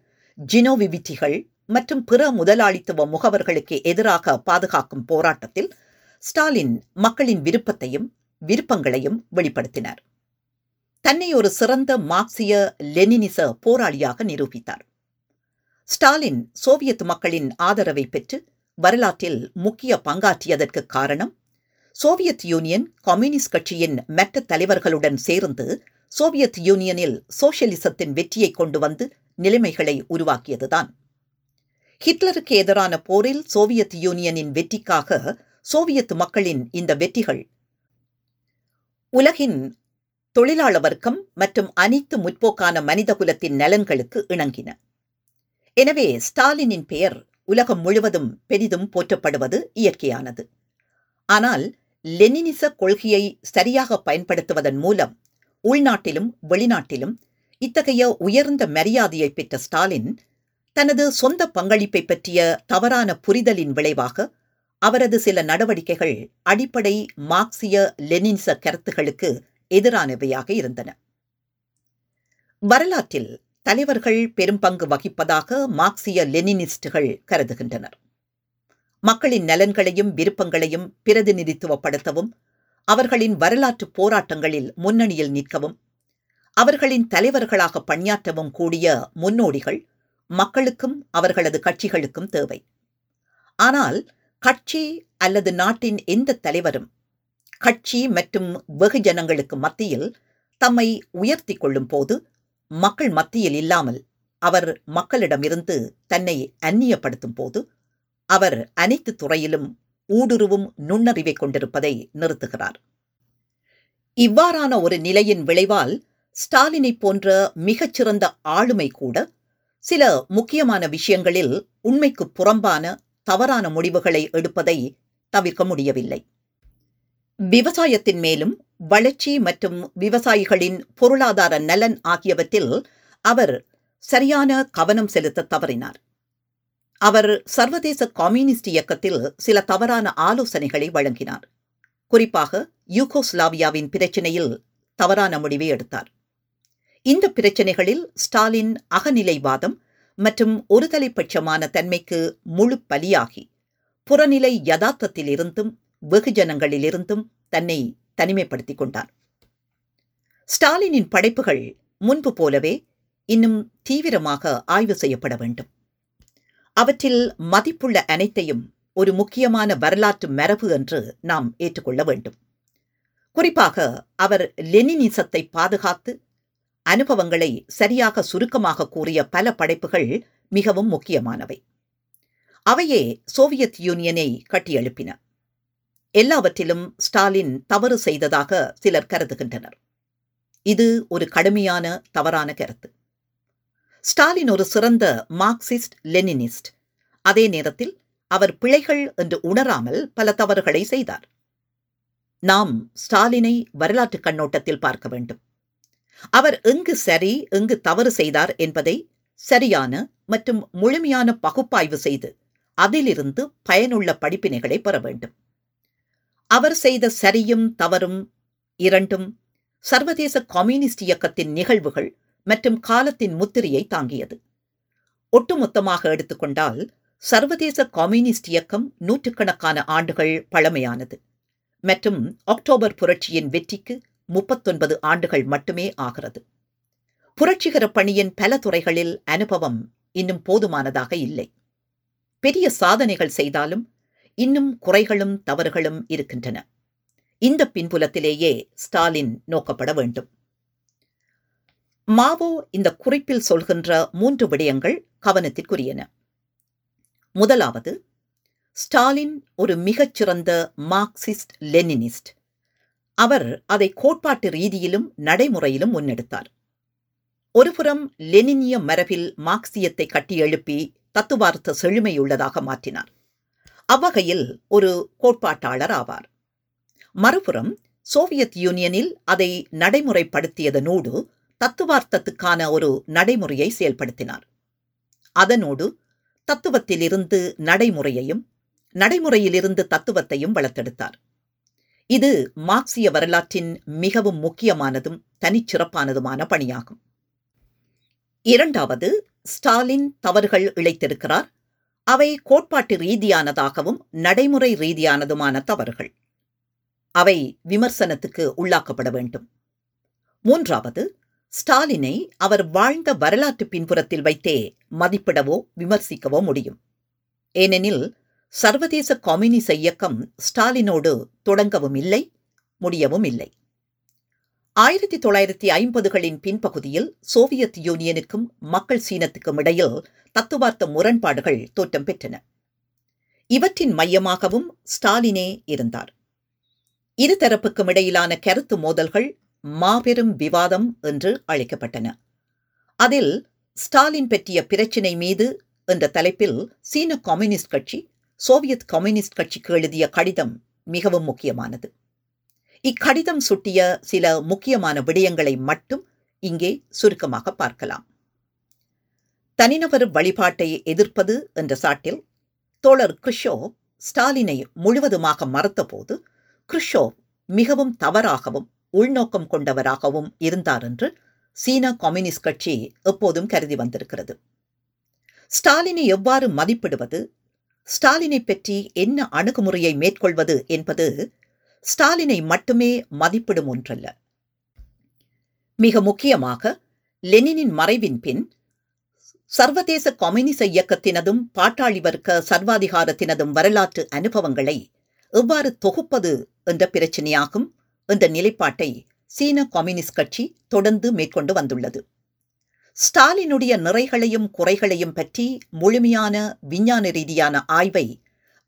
ஜினோவிவிட்டிகள் மற்றும் பிற முதலாளித்துவ முகவர்களுக்கு எதிராக பாதுகாக்கும் போராட்டத்தில் ஸ்டாலின் மக்களின் விருப்பத்தையும் விருப்பங்களையும் வெளிப்படுத்தினார். தன்னை ஒரு சிறந்த மார்க்சிய லெனினிச போராளியாக நிரூபித்தார். ஸ்டாலின் சோவியத் மக்களின் ஆதரவை பெற்று வரலாற்றில் முக்கிய பங்காற்றியதற்கு காரணம் சோவியத் யூனியன் கம்யூனிஸ்ட் கட்சியின் மற்ற தலைவர்களுடன் சேர்ந்து சோவியத் யூனியனில் சோசியலிசத்தின் வெற்றியை கொண்டு வந்து நிலைமைகளை உருவாக்கியதுதான். ஹிட்லருக்கு எதிரான போரில் சோவியத் யூனியனின் வெற்றிக்காக சோவியத் மக்களின் இந்த வெற்றிகள் உலகின் தொழிலாள வர்க்கம் மற்றும் அனைத்து முற்போக்கான மனிதகுலத்தின் நலன்களுக்கு இணங்கின. எனவே ஸ்டாலினின் பெயர் உலகம் முழுவதும் பெரிதும் போற்றப்படுவது இயற்கையானது. ஆனால் லெனினிச கொள்கையை சரியாக பயன்படுத்துவதன் மூலம் உள்நாட்டிலும் வெளிநாட்டிலும் இத்தகைய உயர்ந்த மரியாதையை பெற்ற ஸ்டாலின் தனது சொந்த பங்களிப்பை பற்றிய தவறான புரிதலின் விளைவாக அவரது சில நடவடிக்கைகள் அடிப்படை மார்க்சிய லெனினிச கருத்துகளுக்கு எதிரானவையாக இருந்தன. வரலாற்றில் தலைவர்கள் பெரும் பங்கு வகிப்பதாக மார்க்சிய லெனினிஸ்டுகள் கருதுகின்றனர். மக்களின் நலன்களையும் விருப்பங்களையும் பிரதிநிதித்துவப்படுத்தவும் அவர்களின் வரலாற்று போராட்டங்களில் முன்னணியில் நிற்கவும் அவர்களின் தலைவர்களாக பணியாற்றவும் கூடிய முன்னோடிகள் மக்களுக்கும் அவர்களது கட்சிகளுக்கும் தேவை. ஆனால் கட்சி அல்லது நாட்டின் எந்த தலைவரும் கட்சி மற்றும் வெகுஜனங்களுக்கு மத்தியில் தம்மை உயர்த்தி கொள்ளும் போது மக்கள் மத்தியில் இல்லாமல் அவர் மக்களிடமிருந்து தன்னை அந்நியப்படுத்தும் போது அவர் அனைத்து துறையிலும் ஊடுருவும் நுண்ணறிவை கொண்டிருப்பதை நிறுத்துகிறார். இவ்வாறான ஒரு நிலையின் விளைவால் ஸ்டாலினை போன்ற மிகச்சிறந்த ஆளுமை கூட சில முக்கியமான விஷயங்களில் உண்மைக்கு புறம்பான தவறான முடிவுகளை எடுப்பதை தவிர்க்க முடியவில்லை. விவசாயத்தின் மேலும் வளர்ச்சி மற்றும் விவசாயிகளின் பொருளாதார நலன் ஆகியவற்றில் அவர் சரியான கவனம் செலுத்த தவறினார். அவர் சர்வதேச கம்யூனிஸ்ட் இயக்கத்தில் சில தவறான ஆலோசனைகளை வழங்கினார். குறிப்பாக யூகோஸ்லாவியாவின் பிரச்சினையில் தவறான முடிவை எடுத்தார். இந்த பிரச்சினைகளில் ஸ்டாலின் அகநிலைவாதம் மற்றும் ஒருதலைப்பட்சமான தன்மைக்கு முழு பலியாகி புறநிலை யதார்த்தத்திலிருந்தும் வெகுஜனங்களிலிருந்தும் தன்னை தனிமைப்படுத்திக் கொண்டார். ஸ்டாலினின் படைப்புகள் முன்பு போலவே இன்னும் தீவிரமாக ஆய்வு செய்யப்பட வேண்டும். அவற்றில் மதிப்புள்ள அனைத்தையும் ஒரு முக்கியமான வரலாற்று மரபு என்று நாம் ஏற்றுக்கொள்ள வேண்டும். குறிப்பாக அவர் லெனினிசத்தை பாதுகாத்து அனுபவங்களை சரியாக சுருக்கமாக கூறிய பல படைப்புகள் மிகவும் முக்கியமானவை. அவையே சோவியத் யூனியனை கட்டியெழுப்பின. எல்லாவற்றிலும் ஸ்டாலின் தவறு செய்ததாக சிலர் கருதுகின்றனர். இது ஒரு கடுமையான தவறான கருத்து. ஸ்டாலின் ஒரு சிறந்த மார்க்சிஸ்ட் லெனினிஸ்ட். அதே நேரத்தில் அவர் பிழைகள் என்று உணராமல் பல தவறுகளை செய்தார். நாம் ஸ்டாலினை வரலாற்று கண்ணோட்டத்தில் பார்க்க வேண்டும். அவர் எங்கு சரி எங்கு தவறு செய்தார் என்பதை சரியான மற்றும் முழுமையான பகுப்பாய்வு செய்து அதிலிருந்து பயனுள்ள படிப்பினைகளை பெற வேண்டும். அவர் செய்த சரியும் தவறும் இரண்டும் சர்வதேச கம்யூனிஸ்ட் இயக்கத்தின் நிகழ்வுகள் மற்றும் காலத்தின் முத்திரையை தாங்கியது. ஒட்டுமொத்தமாக எடுத்துக்கொண்டால் சர்வதேச கம்யூனிஸ்ட் இயக்கம் நூற்றுக்கணக்கான ஆண்டுகள் பழமையானது மற்றும் அக்டோபர் புரட்சியின் வெற்றிக்கு முப்பத்தொன்பது ஆண்டுகள் மட்டுமே ஆகிறது. புரட்சிகர பணியின் பல துறைகளில் அனுபவம் இன்னும் போதுமானதாக இல்லை. பெரிய சாதனைகள் செய்தாலும் இன்னும் குறைகளும் தவறுகளும் இருக்கின்றன. இந்த பின்புலத்திலேயே ஸ்டாலின் நோக்கப்பட வேண்டும். மாவோ இந்த குறிப்பில் சொல்கின்ற மூன்று விடயங்கள் கவனத்திற்குரியன. முதலாவது, ஸ்டாலின் ஒரு மிகச்சிறந்த மார்க்சிஸ்ட் லெனினிஸ்ட். அவர் அதை கோட்பாட்டு ரீதியிலும் நடைமுறையிலும் முன்னெடுத்தார். ஒருபுறம் லெனினிய மரபில் மார்க்சியத்தை கட்டியெழுப்பி தத்துவார்த்த செழுமையுள்ளதாக மாற்றினார். அவ்வகையில் ஒரு கோட்பாட்டாளர் ஆவார். மறுபுறம் சோவியத் யூனியனில் அதை நடைமுறைப்படுத்தியதனோடு தத்துவார்த்தத்துக்கான ஒரு நடைமுறையை செயல்படுத்தினார். அதனோடு தத்துவத்திலிருந்து நடைமுறையையும் நடைமுறையிலிருந்து தத்துவத்தையும் வளர்த்தெடுத்தார். இது மார்க்சிய வரலாற்றின் மிகவும் முக்கியமானதும் தனிச்சிறப்பானதுமான பணியாகும். இரண்டாவது, ஸ்டாலின் தவறுகள் இழைத்திருக்கிறார். அவை கோட்பாட்டு ரீதியானதாகவும் நடைமுறை ரீதியானதுமான தவறுகள். அவை விமர்சனத்துக்கு உள்ளாக்கப்பட வேண்டும். மூன்றாவது, ஸ்டாலினை அவர் வாழ்ந்த வரலாற்று பின்புறத்தில் வைத்தே மதிப்பிடவோ விமர்சிக்கவோ முடியும். ஏனெனில் சர்வதேச கம்யூனிச இயக்கம் ஸ்டாலினோடு தொடங்கவும் இல்லை, முடியவும் இல்லை. ஆயிரத்தி தொள்ளாயிரத்தி ஐம்பதுகளின் பின்பகுதியில் சோவியத் யூனியனுக்கும் மக்கள் சீனத்துக்கும் இடையில் தத்துவார்த்த முரண்பாடுகள் தோற்றம் பெற்றன. இவற்றின் மையமாகவும் ஸ்டாலினே இருந்தார். இருதரப்புக்கும் இடையிலான கருத்து மோதல்கள் மாபெரும் விவாதம் என்று அழைக்கப்பட்டன. அதில் ஸ்டாலின் பற்றிய பிரச்சினை மீது என்ற தலைப்பில் சீன கம்யூனிஸ்ட் கட்சி சோவியத் கம்யூனிஸ்ட் கட்சிக்கு எழுதிய கடிதம் மிகவும் முக்கியமானது. இக்கடிதம் சுட்டிய சில முக்கியமான விடயங்களை மட்டும் இங்கே சுருக்கமாக பார்க்கலாம். தனிநபர் வழிபாட்டை எதிர்ப்பது என்ற சாட்டில் தோழர் குருஷோ ஸ்டாலினை முழுவதுமாக மறுத்தபோது குருஷோ மிகவும் தவறாகவும் உள்நோக்கம் கொண்டவராகவும் இருந்தார் என்று சீன கம்யூனிஸ்ட் கட்சி எப்போதும் கருதி வந்திருக்கிறது. ஸ்டாலினை எவ்வாறு மதிப்பிடுவது, ஸ்டாலினை பற்றி என்ன அணுகுமுறையை மேற்கொள்வது என்பது ஸ்டாலினை மட்டுமே மதிப்பிடும் ஒன்றல்ல. மிக முக்கியமாக லெனினின் மறைவின் பின் சர்வதேச கம்யூனிச இயக்கத்தினதும் பாட்டாளி வர்க்க சர்வாதிகாரத்தினதும் வரலாற்று அனுபவங்களை எவ்வாறு தொகுப்பது என்ற பிரச்சினையாகும் என்ற நிலைப்பாட்டை சீன கம்யூனிஸ்ட் கட்சி தொடர்ந்து மேற்கொண்டு வந்துள்ளது. ஸ்டாலினுடைய நிறைகளையும் குறைகளையும் பற்றி முழுமையான விஞ்ஞான ரீதியான ஆய்வை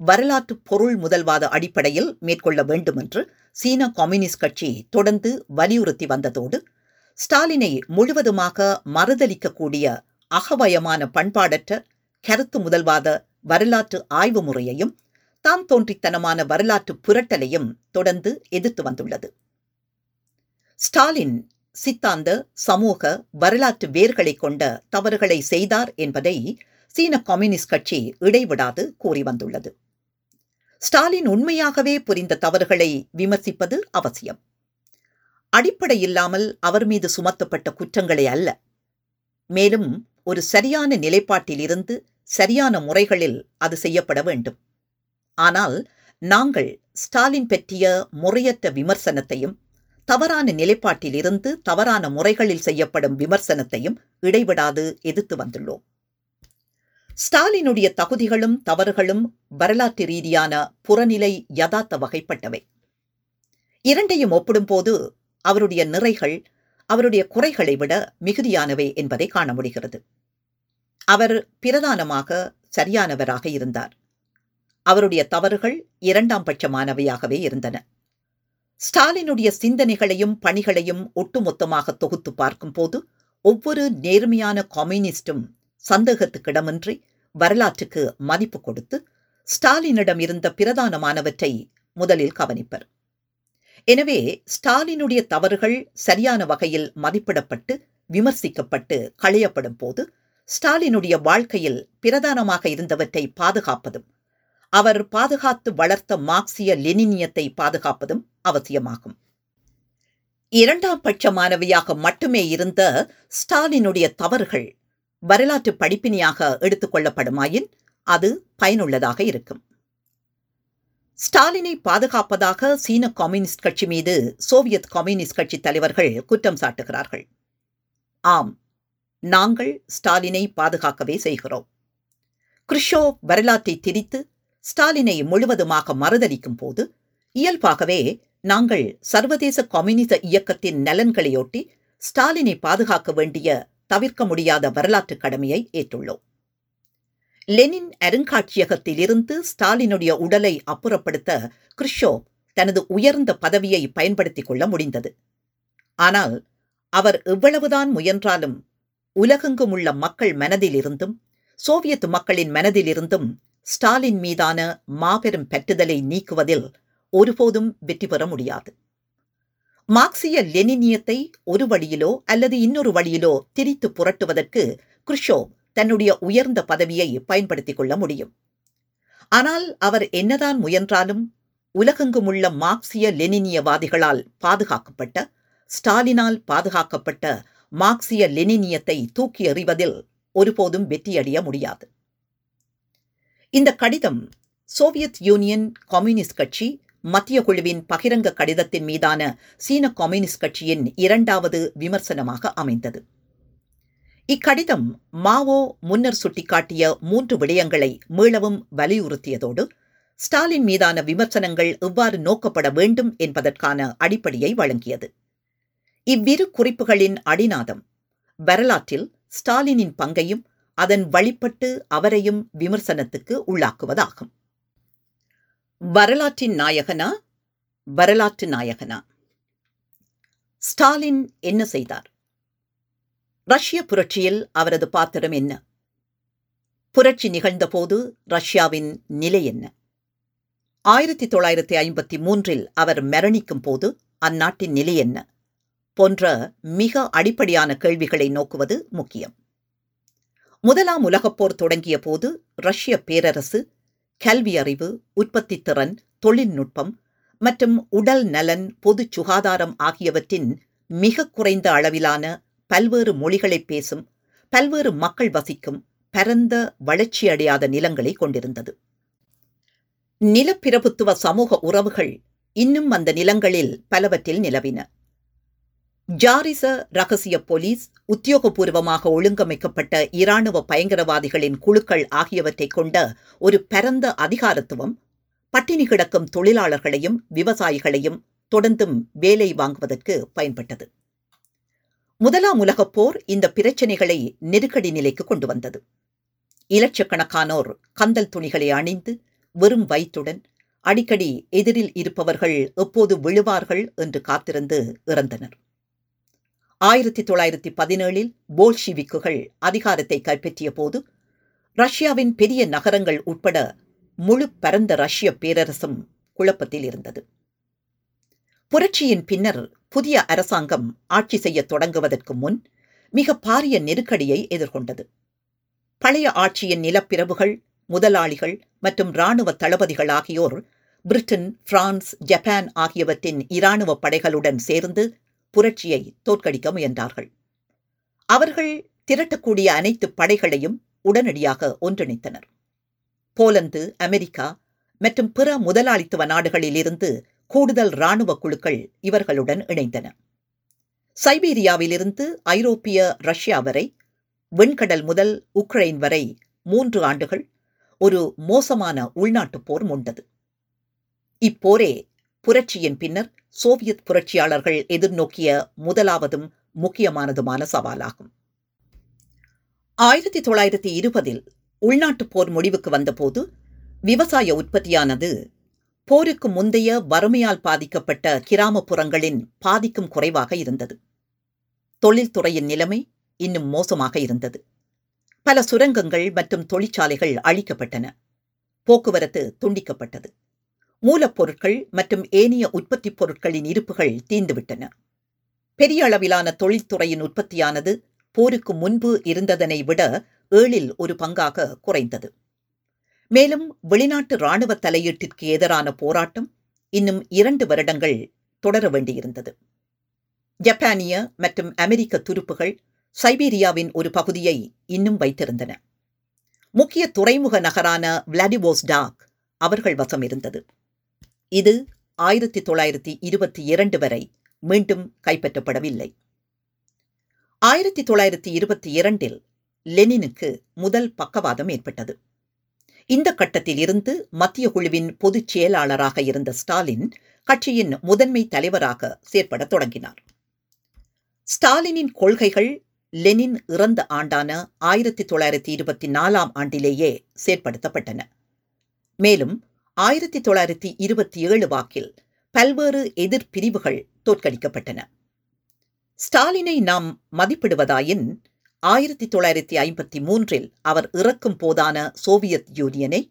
வரலாற்று பொருள் முதல்வாத அடிப்படையில் மேற்கொள்ள வேண்டும் என்று சீன கம்யூனிஸ்ட் கட்சி தொடர்ந்து வலியுறுத்தி வந்ததோடு, ஸ்டாலினை முழுவதுமாக மறுதளிக்கக்கூடிய அகவயமான பண்பாடற்ற கருத்து முதல்வாத வரலாற்று ஆய்வு முறையையும் தாம் தோன்றித்தனமான வரலாற்று புரட்டலையும் தொடர்ந்து எதிர்த்து வந்துள்ளது. ஸ்டாலின் சித்தாந்த சமூக வரலாற்று வேர்களை கொண்ட தவறுகளை செய்தார் என்பதை சீன கம்யூனிஸ்ட் கட்சி இடைவிடாது கூறி வந்துள்ளது. ஸ்டாலின் உண்மையாகவே புரிந்த தவறுகளை விமர்சிப்பது அவசியம், அடிப்படையில்லாமல் அவர் மீது சுமத்தப்பட்ட குற்றங்களை அல்ல. மேலும் ஒரு சரியான நிலைப்பாட்டிலிருந்து சரியான முறைகளில் அது செய்யப்பட வேண்டும். ஆனால் நாங்கள் ஸ்டாலின் பற்றிய முறையற்ற விமர்சனத்தையும் தவறான நிலைப்பாட்டிலிருந்து தவறான முறைகளில் செய்யப்படும் விமர்சனத்தையும் இடைவிடாது எதிர்த்து வந்துள்ளோம். ஸ்டாலினுடைய தகுதிகளும் தவறுகளும் வரலாற்று ரீதியான புறநிலை யதார்த்த வகைப்பட்டவை. இரண்டையும் ஒப்பிடும்போது அவருடைய நிறைகள் அவருடைய குறைகளை விட மிகுதியானவை என்பதை காண முடிகிறது. அவர் பிரதானமாக சரியானவராக இருந்தார். அவருடைய தவறுகள் இரண்டாம் பட்சமானவையாகவே இருந்தன. ஸ்டாலினுடைய சிந்தனைகளையும் பணிகளையும் ஒட்டுமொத்தமாக தொகுத்து பார்க்கும்போது ஒவ்வொரு நேர்மையான கம்யூனிஸ்டும் சந்தேகத்துக்கிடமின்றி வரலாற்றுக்கு மதிப்பு கொடுத்து ஸ்டாலினிடம் இருந்த பிரதானமானவற்றை முதலில் கவனிப்பர். எனவே ஸ்டாலினுடைய தவறுகள் சரியான வகையில் மதிப்பிடப்பட்டு விமர்சிக்கப்பட்டு களையப்படும் போது ஸ்டாலினுடைய வாழ்க்கையில் பிரதானமாக இருந்தவற்றை பாதுகாப்பதும் அவர் பாதுகாத்து வளர்த்த மார்க்சிய லெனினியத்தை பாதுகாப்பதும் அவசியமாகும். இரண்டாம் பட்சமானவையாக மட்டுமே இருந்த ஸ்டாலினுடைய தவறுகள் வரலாற்று படிப்பினியாக எடுத்துக்கொள்ளப்படுமாயின் அது பயனுள்ளதாக இருக்கும். ஸ்டாலினை பாதுகாப்பதாக சீன கம்யூனிஸ்ட் கட்சி மீது சோவியத் கம்யூனிஸ்ட் கட்சி தலைவர்கள் குற்றம் சாட்டுகிறார்கள். ஆம், நாங்கள் ஸ்டாலினை பாதுகாக்கவே செய்கிறோம். குருஷோ வரலாற்றை திரித்து ஸ்டாலினை முழுவதுமாக மறுதளிக்கும் போது இயல்பாகவே நாங்கள் சர்வதேச கம்யூனிச இயக்கத்தின் நலன்களையொட்டி ஸ்டாலினை பாதுகாக்க வேண்டிய தவிர்க்க முடியாத வரலாற்று கடமையை ஏற்றுள்ளோம். லெனின் அருங்காட்சியகத்திலிருந்து ஸ்டாலினுடைய உடலை அப்புறப்படுத்த குருஷோ தனது உயர்ந்த பதவியை பயன்படுத்திக் கொள்ள முடிந்தது. ஆனால் அவர் எவ்வளவுதான் முயன்றாலும் உலகெங்கும் உள்ள மக்கள் மனதிலிருந்தும் சோவியத் மக்களின் மனதிலிருந்தும் ஸ்டாலின் மீதான மாபெரும் பற்றுதலை நீக்குவதில் ஒருபோதும் வெற்றி பெற முடியாது. மார்க்சிய லெனினியத்தை ஒரு வழியிலோ அல்லது இன்னொரு வழியிலோ திரித்து புரட்டுவதற்கு குருஷோ தன்னுடைய உயர்ந்த பதவியை பயன்படுத்திக் கொள்ள முடியும். ஆனால் அவர் என்னதான் முயன்றாலும் உலகெங்கும் உள்ள மார்க்சிய லெனினியவாதிகளால் பாதுகாக்கப்பட்ட ஸ்டாலினால் பாதுகாக்கப்பட்ட மார்க்சிய லெனினியத்தை தூக்கி எறிவதில் ஒருபோதும் வெற்றியடைய முடியாது. இந்த கடிதம் சோவியத் யூனியன் கம்யூனிஸ்ட் கட்சி மத்திய குழுவின் பகிரங்க கடிதத்தின் மீதான சீன கம்யூனிஸ்ட் கட்சியின் இரண்டாவது விமர்சனமாக அமைந்தது. இக்கடிதம் மாவோ முன்னர் சுட்டிக்காட்டிய மூன்று விடயங்களை மீளவும் வலியுறுத்தியதோடு ஸ்டாலின் மீதான விமர்சனங்கள் எவ்வாறு நோக்கப்பட வேண்டும் என்பதற்கான அடிப்படையை வழங்கியது. இவ்விரு குறிப்புகளின் அடிநாதம் வரலாற்றில் ஸ்டாலினின் பங்கையும் அதன் வழிபட்டு அவரையும் விமர்சனத்துக்கு உள்ளாக்குவதாகும். வரலாற்றின் நாயகனா வரலாற்று நாயகனா? ஸ்டாலின் என்ன செய்தார்? ரஷ்ய புரட்சியில் அவரது பாத்திரம் என்ன? புரட்சி நிகழ்ந்தபோது ரஷ்யாவின் நிலை என்ன? ஆயிரத்தி தொள்ளாயிரத்தி ஐம்பத்தி மூன்றில் அவர் மரணிக்கும் போது அந்நாட்டின் நிலை என்ன போன்ற மிக அடிப்படையான கேள்விகளை நோக்குவது முக்கியம். முதலாம் உலகப்போர் தொடங்கிய போது ரஷ்ய பேரரசு கல்வி அறிவு, உற்பத்தி திறன், தொழில்நுட்பம் மற்றும் உடல் நலன், பொது சுகாதாரம் ஆகியவற்றின் மிக குறைந்த அளவிலான பல்வேறு மொழிகளை பேசும் பல்வேறு மக்கள் வசிக்கும் பரந்த வளர்ச்சியடையாத நிலங்களை கொண்டிருந்தது. நிலப்பிரபுத்துவ சமூக உறவுகள் இன்னும் அந்த நிலங்களில் பலவற்றில் நிலவின. ஜாரிச ரகசிய போலீஸ், உத்தியோகபூர்வமாக ஒழுங்கமைக்கப்பட்ட இராணுவ பயங்கரவாதிகளின் குழுக்கள் ஆகியவற்றை கொண்ட ஒரு பரந்த அதிகாரத்துவம் பட்டினி கிடக்கும் தொழிலாளர்களையும் விவசாயிகளையும் தொடர்ந்தும் வேலை வாங்குவதற்கு பயன்பட்டது. முதலாம் உலகப் போர் இந்த பிரச்சினைகளை நெருக்கடி நிலைக்கு கொண்டு வந்தது. இலட்சக்கணக்கானோர் கந்தல் துணிகளை அணிந்து வெறும் வயிற்றுடன் அடிக்கடி எதிரில் இருப்பவர்கள் எப்போது விழுவார்கள் என்று காத்திருந்து இறந்தனர். ஆயிரத்தி தொள்ளாயிரத்தி பதினேழில் போல்ஷிவிக்குகள் அதிகாரத்தை கைப்பற்றிய போது ரஷ்யாவின் பெரிய நகரங்கள் உட்பட முழு பரந்த ரஷ்ய பேரரசும் குழப்பத்தில் இருந்தது. புரட்சியின் பின்னர் புதிய அரசாங்கம் ஆட்சி செய்ய தொடங்குவதற்கு முன் மிக பாரிய நெருக்கடியை எதிர்கொண்டது. பழைய ஆட்சியின் நிலப்பிரபுகள், முதலாளிகள் மற்றும் இராணுவ தளபதிகள் ஆகியோர் பிரிட்டன், பிரான்ஸ், ஜப்பான் ஆகியவற்றின் இராணுவ படைகளுடன் சேர்ந்து புரட்சியை தோற்கடிக்க முயன்றார்கள். அவர்கள் திரட்டக்கூடிய அனைத்து படைகளையும் உடனடியாக ஒன்றிணைத்தனர். போலந்து, அமெரிக்கா மற்றும் பிற முதலாளித்துவ நாடுகளிலிருந்து கூடுதல் இராணுவ குழுக்கள் இவர்களுடன் இணைந்தன. சைபீரியாவிலிருந்து ஐரோப்பிய ரஷ்யா வரை, வெண்கடல் முதல் உக்ரைன் வரை மூன்று ஆண்டுகள் ஒரு மோசமான உள்நாட்டுப் போர் மூண்டது. இப்போரே புரட்சியின் பின்னர் சோவியத் புரட்சியாளர்கள் எதிர்நோக்கிய முதலாவதும் முக்கியமானதுமான சவாலாகும். ஆயிரத்தி தொள்ளாயிரத்தி இருபதில் உள்நாட்டுப் போர் முடிவுக்கு வந்தபோது விவசாய உற்பத்தியானது போருக்கு முந்தைய வறுமையால் பாதிக்கப்பட்ட கிராமப்புறங்களின் பாதிக்கும் குறைவாக இருந்தது. தொழில்துறையின் நிலைமை இன்னும் மோசமாக இருந்தது. பல சுரங்கங்கள் மற்றும் தொழிற்சாலைகள் அழிக்கப்பட்டன. போக்குவரத்து துண்டிக்கப்பட்டது. மூலப்பொருட்கள் மற்றும் ஏனைய உற்பத்தி பொருட்களின் இருப்புகள் தீர்ந்துவிட்டன. பெரிய அளவிலான தொழில்துறையின் உற்பத்தியானது போருக்கு முன்பு இருந்ததனை விட ஏழில் ஒரு பங்காக குறைந்தது. மேலும் வெளிநாட்டு இராணுவ தலையீட்டிற்கு எதிரான போராட்டம் இன்னும் இரண்டு வருடங்கள் தொடர வேண்டியிருந்தது. ஜப்பானிய மற்றும் அமெரிக்க துருப்புகள் சைபீரியாவின் ஒரு பகுதியை இன்னும் வைத்திருந்தன. முக்கிய துறைமுக நகரான விளாடிவோஸ்டாக் அவர்கள் வசம் இருந்தது. இது ஆயிரத்தி தொள்ளாயிரத்தி இருபத்தி இரண்டு வரை மீண்டும் கைப்பற்றப்படவில்லை. ஆயிரத்தி தொள்ளாயிரத்தி இருபத்தி இரண்டில் லெனினுக்கு முதல் பக்கவாதம் ஏற்பட்டது. இந்த கட்டத்தில் இருந்து மத்திய குழுவின் பொதுச் செயலாளராக இருந்த ஸ்டாலின் கட்சியின் முதன்மை தலைவராக செயற்பட தொடங்கினார். ஸ்டாலினின் கொள்கைகள் லெனின் இறந்த ஆண்டான ஆயிரத்தி தொள்ளாயிரத்தி இருபத்தி நாலாம் ஆண்டிலேயே செயற்படுத்தப்பட்டன. மேலும் ஆயிரத்தி தொள்ளாயிரத்தி இருபத்தி ஏழு வாக்கில் பல்வேறு எதிர்பிரிவுகள் தோற்கடிக்கப்பட்டன. ஸ்டாலினை நாம் மதிப்பிடுவதாயின் ஆயிரத்தி தொள்ளாயிரத்தி ஐம்பத்தி மூன்றில் அவர் இறக்கும் போதான சோவியத் யூனியனை,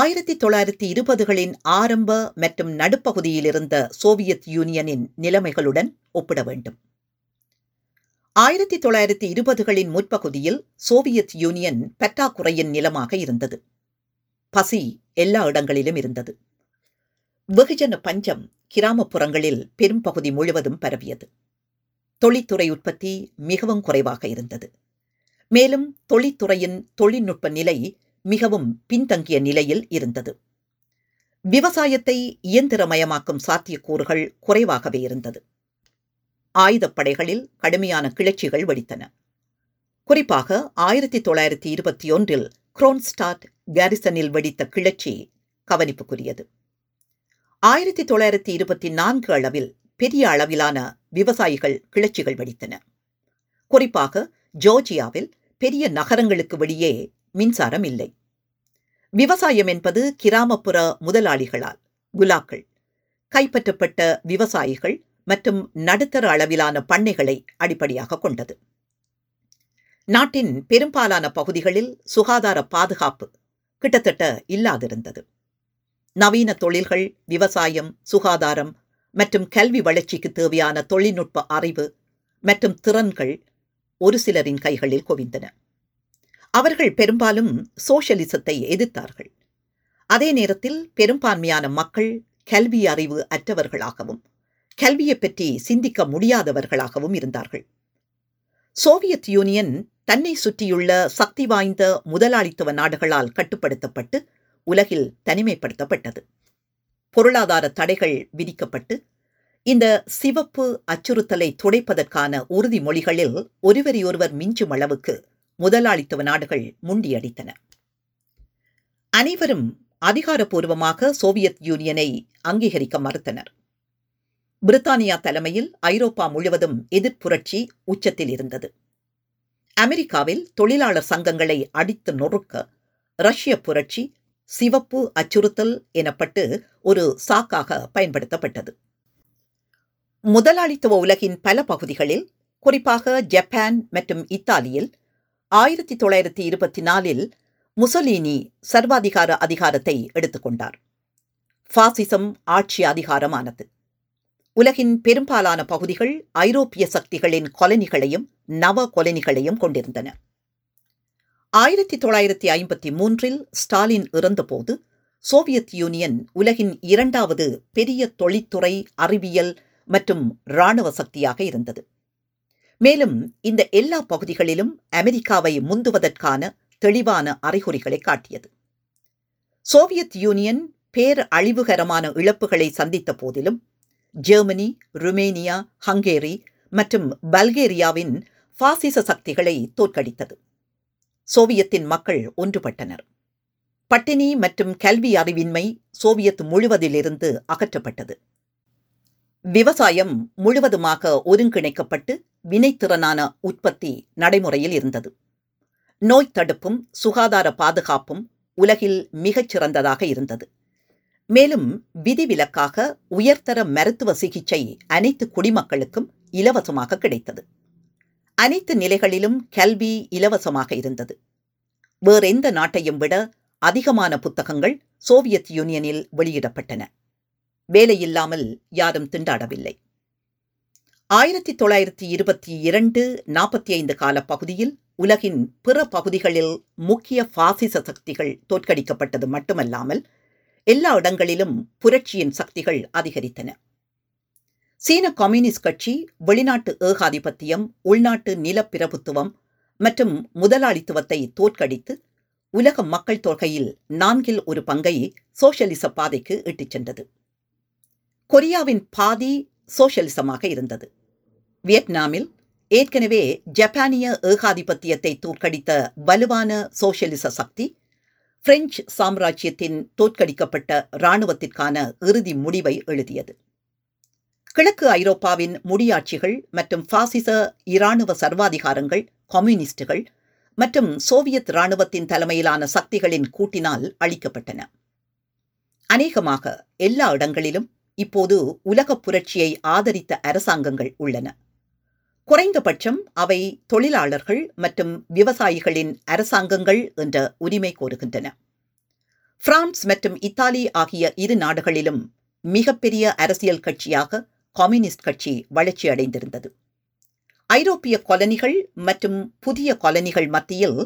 ஆயிரத்தி தொள்ளாயிரத்தி இருபதுகளின் ஆரம்ப மற்றும் நடுப்பகுதியில் இருந்த சோவியத் யூனியனின் நிலைமைகளுடன் ஒப்பிட வேண்டும். ஆயிரத்தி தொள்ளாயிரத்தி இருபதுகளின் முற்பகுதியில் சோவியத் யூனியன் பற்றாக்குறையின் நிலமாக இருந்தது. பசி எல்லா இடங்களிலும் இருந்தது. வெகுஜன பஞ்சம் கிராமப்புறங்களில் பெரும்பகுதி முழுவதும் பரவியது. தொழில்துறை உற்பத்தி மிகவும் குறைவாக இருந்தது. மேலும் தொழில்துறையின் தொழில்நுட்ப நிலை மிகவும் பின்தங்கிய நிலையில் இருந்தது. விவசாயத்தை இயந்திரமயமாக்கும் சாத்தியக்கூறுகள் குறைவாகவே இருந்தது. ஆயுதப்படைகளில் கடுமையான கிளர்ச்சிகள் வெடித்தன. குறிப்பாக ஆயிரத்தி தொள்ளாயிரத்தி இருபத்தி ஒன்றில் குரோன்ஸ்டாட் கேரிசனில் வெடித்த கிளர்ச்சி கவனிப்புக்குரியது. ஆயிரத்தி தொள்ளாயிரத்தி இருபத்தி நான்கு அளவில் பெரிய அளவிலான விவசாயிகள் கிளர்ச்சிகள் வெடித்தன. குறிப்பாக ஜோர்ஜியாவில் பெரிய நகரங்களுக்கு வெளியே மின்சாரம் இல்லை. விவசாயம் என்பது கிராமப்புற முதலாளிகளால் குலாக்கள், கைப்பற்றப்பட்ட விவசாயிகள் மற்றும் நடுத்தர அளவிலான பண்ணைகளை அடிப்படையாக கொண்டது. நாட்டின் பெரும்பாலான பகுதிகளில் சுகாதார பாதுகாப்பு கிட்டத்தட்ட இல்லாதிருந்தது. நவீன தொழில்கள், விவசாயம், சுகாதாரம் மற்றும் கல்வி வளர்ச்சிக்கு தேவையான தொழில்நுட்ப அறிவு மற்றும் திறன்கள் ஒரு சிலரின் கைகளில் குவிந்தன. அவர்கள் பெரும்பாலும் சோஷலிசத்தை எதிர்த்தார்கள். அதே நேரத்தில் பெரும்பான்மையான மக்கள் கல்வி அறிவு அற்றவர்களாகவும் கல்வியை பற்றி சிந்திக்க முடியாதவர்களாகவும் இருந்தார்கள். சோவியத் யூனியன் தன்னை சுற்றியுள்ள சக்தி வாய்ந்த முதலாளித்துவ நாடுகளால் கட்டுப்படுத்தப்பட்டு உலகில் தனிமைப்படுத்தப்பட்டது. பொருளாதார தடைகள் விதிக்கப்பட்டு இந்த சிவப்பு அச்சுறுத்தலை துடைப்பதற்கான உறுதிமொழிகளில் ஒருவரையொருவர் மிஞ்சும் அளவுக்கு முதலாளித்துவ நாடுகள் முண்டியடித்தன. அனைவரும் அதிகாரப்பூர்வமாக சோவியத் யூனியனை அங்கீகரிக்க மறுத்தனர். பிரித்தானியா தலைமையில் ஐரோப்பா முழுவதும் எதிர்ப்புரட்சி உச்சத்தில் இருந்தது. அமெரிக்காவில் தொழிலாளர் சங்கங்களை அடித்து நொறுக்க ரஷ்ய புரட்சி சிவப்பு அச்சுறுத்தல் எனப்பட்டு ஒரு சாக்காக பயன்படுத்தப்பட்டது. முதலாளித்துவ உலகின் பல பகுதிகளில், குறிப்பாக ஜப்பான் மற்றும் இத்தாலியில் ஆயிரத்தி தொள்ளாயிரத்தி இருபத்தி நாலில் முசோலினி சர்வாதிகார அதிகாரத்தை எடுத்துக்கொண்டார். ஃபாசிசம் ஆட்சி அதிகாரமானது. உலகின் பெரும்பாலான பகுதிகள் ஐரோப்பிய சக்திகளின் கொலனிகளையும் நவ கொலனிகளையும் கொண்டிருந்தன. ஆயிரத்தி தொள்ளாயிரத்தி ஐம்பத்தி மூன்றில் ஸ்டாலின் இறந்தபோது சோவியத் யூனியன் உலகின் இரண்டாவது பெரிய தொழில்துறை, அறிவியல் மற்றும் இராணுவ சக்தியாக இருந்தது. மேலும் இந்த எல்லா பகுதிகளிலும் அமெரிக்காவை முந்துவதற்கான தெளிவான அறிகுறிகளை காட்டியது. சோவியத் யூனியன் பேர் அழிவுகரமான இழப்புகளை சந்தித்த போதிலும் ஜெர்மனி, ருமேனியா, ஹங்கேரி மற்றும் பல்கேரியாவின் பாசிச சக்திகளை தோற்கடித்தது. சோவியத்தின் மக்கள் ஒன்றுபட்டனர். பட்டினி மற்றும் கல்வி அறிவின்மை சோவியத் முழுவதிலிருந்து அகற்றப்பட்டது. விவசாயம் முழுவதுமாக ஒருங்கிணைக்கப்பட்டு வினைத்திறனான உற்பத்தி நடைமுறையில் இருந்தது. நோய் தடுப்பும் சுகாதார பாதுகாப்பும் உலகில் மிகச்சிறந்ததாக இருந்தது. மேலும் விதிவிலக்காக உயர்தர மருத்துவ சிகிச்சை அனைத்து குடிமக்களுக்கும் இலவசமாக கிடைத்தது. அனைத்து நிலைகளிலும் கல்வி இலவசமாக இருந்தது. வேறெந்த நாட்டையும் விட அதிகமான புத்தகங்கள் சோவியத் யூனியனில் வெளியிடப்பட்டன. வேலையில்லாமல் யாரும் திண்டாடவில்லை. ஆயிரத்தி தொள்ளாயிரத்தி இருபத்தி இரண்டு நாற்பத்தி ஐந்து கால பகுதியில் உலகின் பிற பகுதிகளில் முக்கிய பாசிச சக்திகள் தோற்கடிக்கப்பட்டது மட்டுமல்லாமல் எல்லா இடங்களிலும் புரட்சியின் சக்திகள் அதிகரித்தன. சீன கம்யூனிஸ்ட் கட்சி வெளிநாட்டு ஏகாதிபத்தியம், உள்நாட்டு நிலப்பிரபுத்துவம் மற்றும் முதலாளித்துவத்தை தோற்கடித்து உலக மக்கள் தொகையில் நான்கில் ஒரு பங்கை சோஷலிச பாதைக்கு இட்டுச் சென்றது. கொரியாவின் பாதி சோஷலிசமாக இருந்தது. வியட்நாமில் ஏற்கனவே ஜப்பானிய ஏகாதிபத்தியத்தை தோற்கடித்த வலுவான சோஷலிச சக்தி பிரெஞ்சு சாம்ராஜ்யத்தின் தோற்கடிக்கப்பட்ட இராணுவத்திற்கான இறுதி முடிவை எழுதியது. கிழக்கு ஐரோப்பாவின் முடியாட்சிகள் மற்றும் பாசிச இராணுவ சர்வாதிகாரங்கள், கம்யூனிஸ்டுகள் மற்றும் சோவியத் இராணுவத்தின் தலைமையிலான சக்திகளின் கூட்டினால் அளிக்கப்பட்டன. அநேகமாக எல்லா இடங்களிலும் இப்போது உலகப் புரட்சியை ஆதரித்த அரசாங்கங்கள் உள்ளன. குறைந்தபட்சம் அவை தொழிலாளர்கள் மற்றும் விவசாயிகளின் அரசாங்கங்கள் என்ற உரிமை கோருகின்றன. பிரான்ஸ் மற்றும் இத்தாலி ஆகிய இரு நாடுகளிலும் மிகப்பெரிய அரசியல் கட்சியாக கம்யூனிஸ்ட் கட்சி வளர்ச்சி அடைந்திருந்தது. ஐரோப்பிய காலனிகள் மற்றும் புதிய காலனிகள் மத்தியில்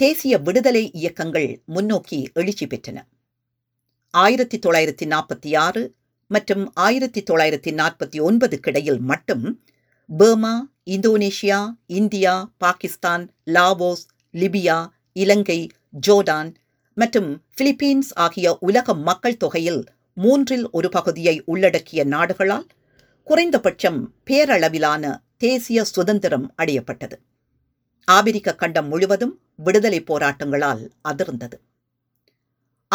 தேசிய விடுதலை இயக்கங்கள் முன்னோக்கி எழுச்சி பெற்றன. ஆயிரத்தி தொள்ளாயிரத்தி நாற்பத்தி ஆறு மற்றும் ஆயிரத்தி தொள்ளாயிரத்தி நாற்பத்தி ஒன்பதுக்கிடையில் மட்டும் Burma, Indonesia, India, Pakistan, Laos, Libya, Ilangai, Jordan மற்றும் பிலிப்பீன்ஸ் ஆகிய உலக மக்கள் தொகையில் மூன்றில் ஒரு பகுதியை உள்ளடக்கிய நாடுகளால் குறைந்தபட்சம் பேரளவிலான தேசிய சுதந்திரம் அடையப்பட்டது. ஆபிரிக்க கண்டம் முழுவதும் விடுதலை போராட்டங்களால் அதிர்ந்தது.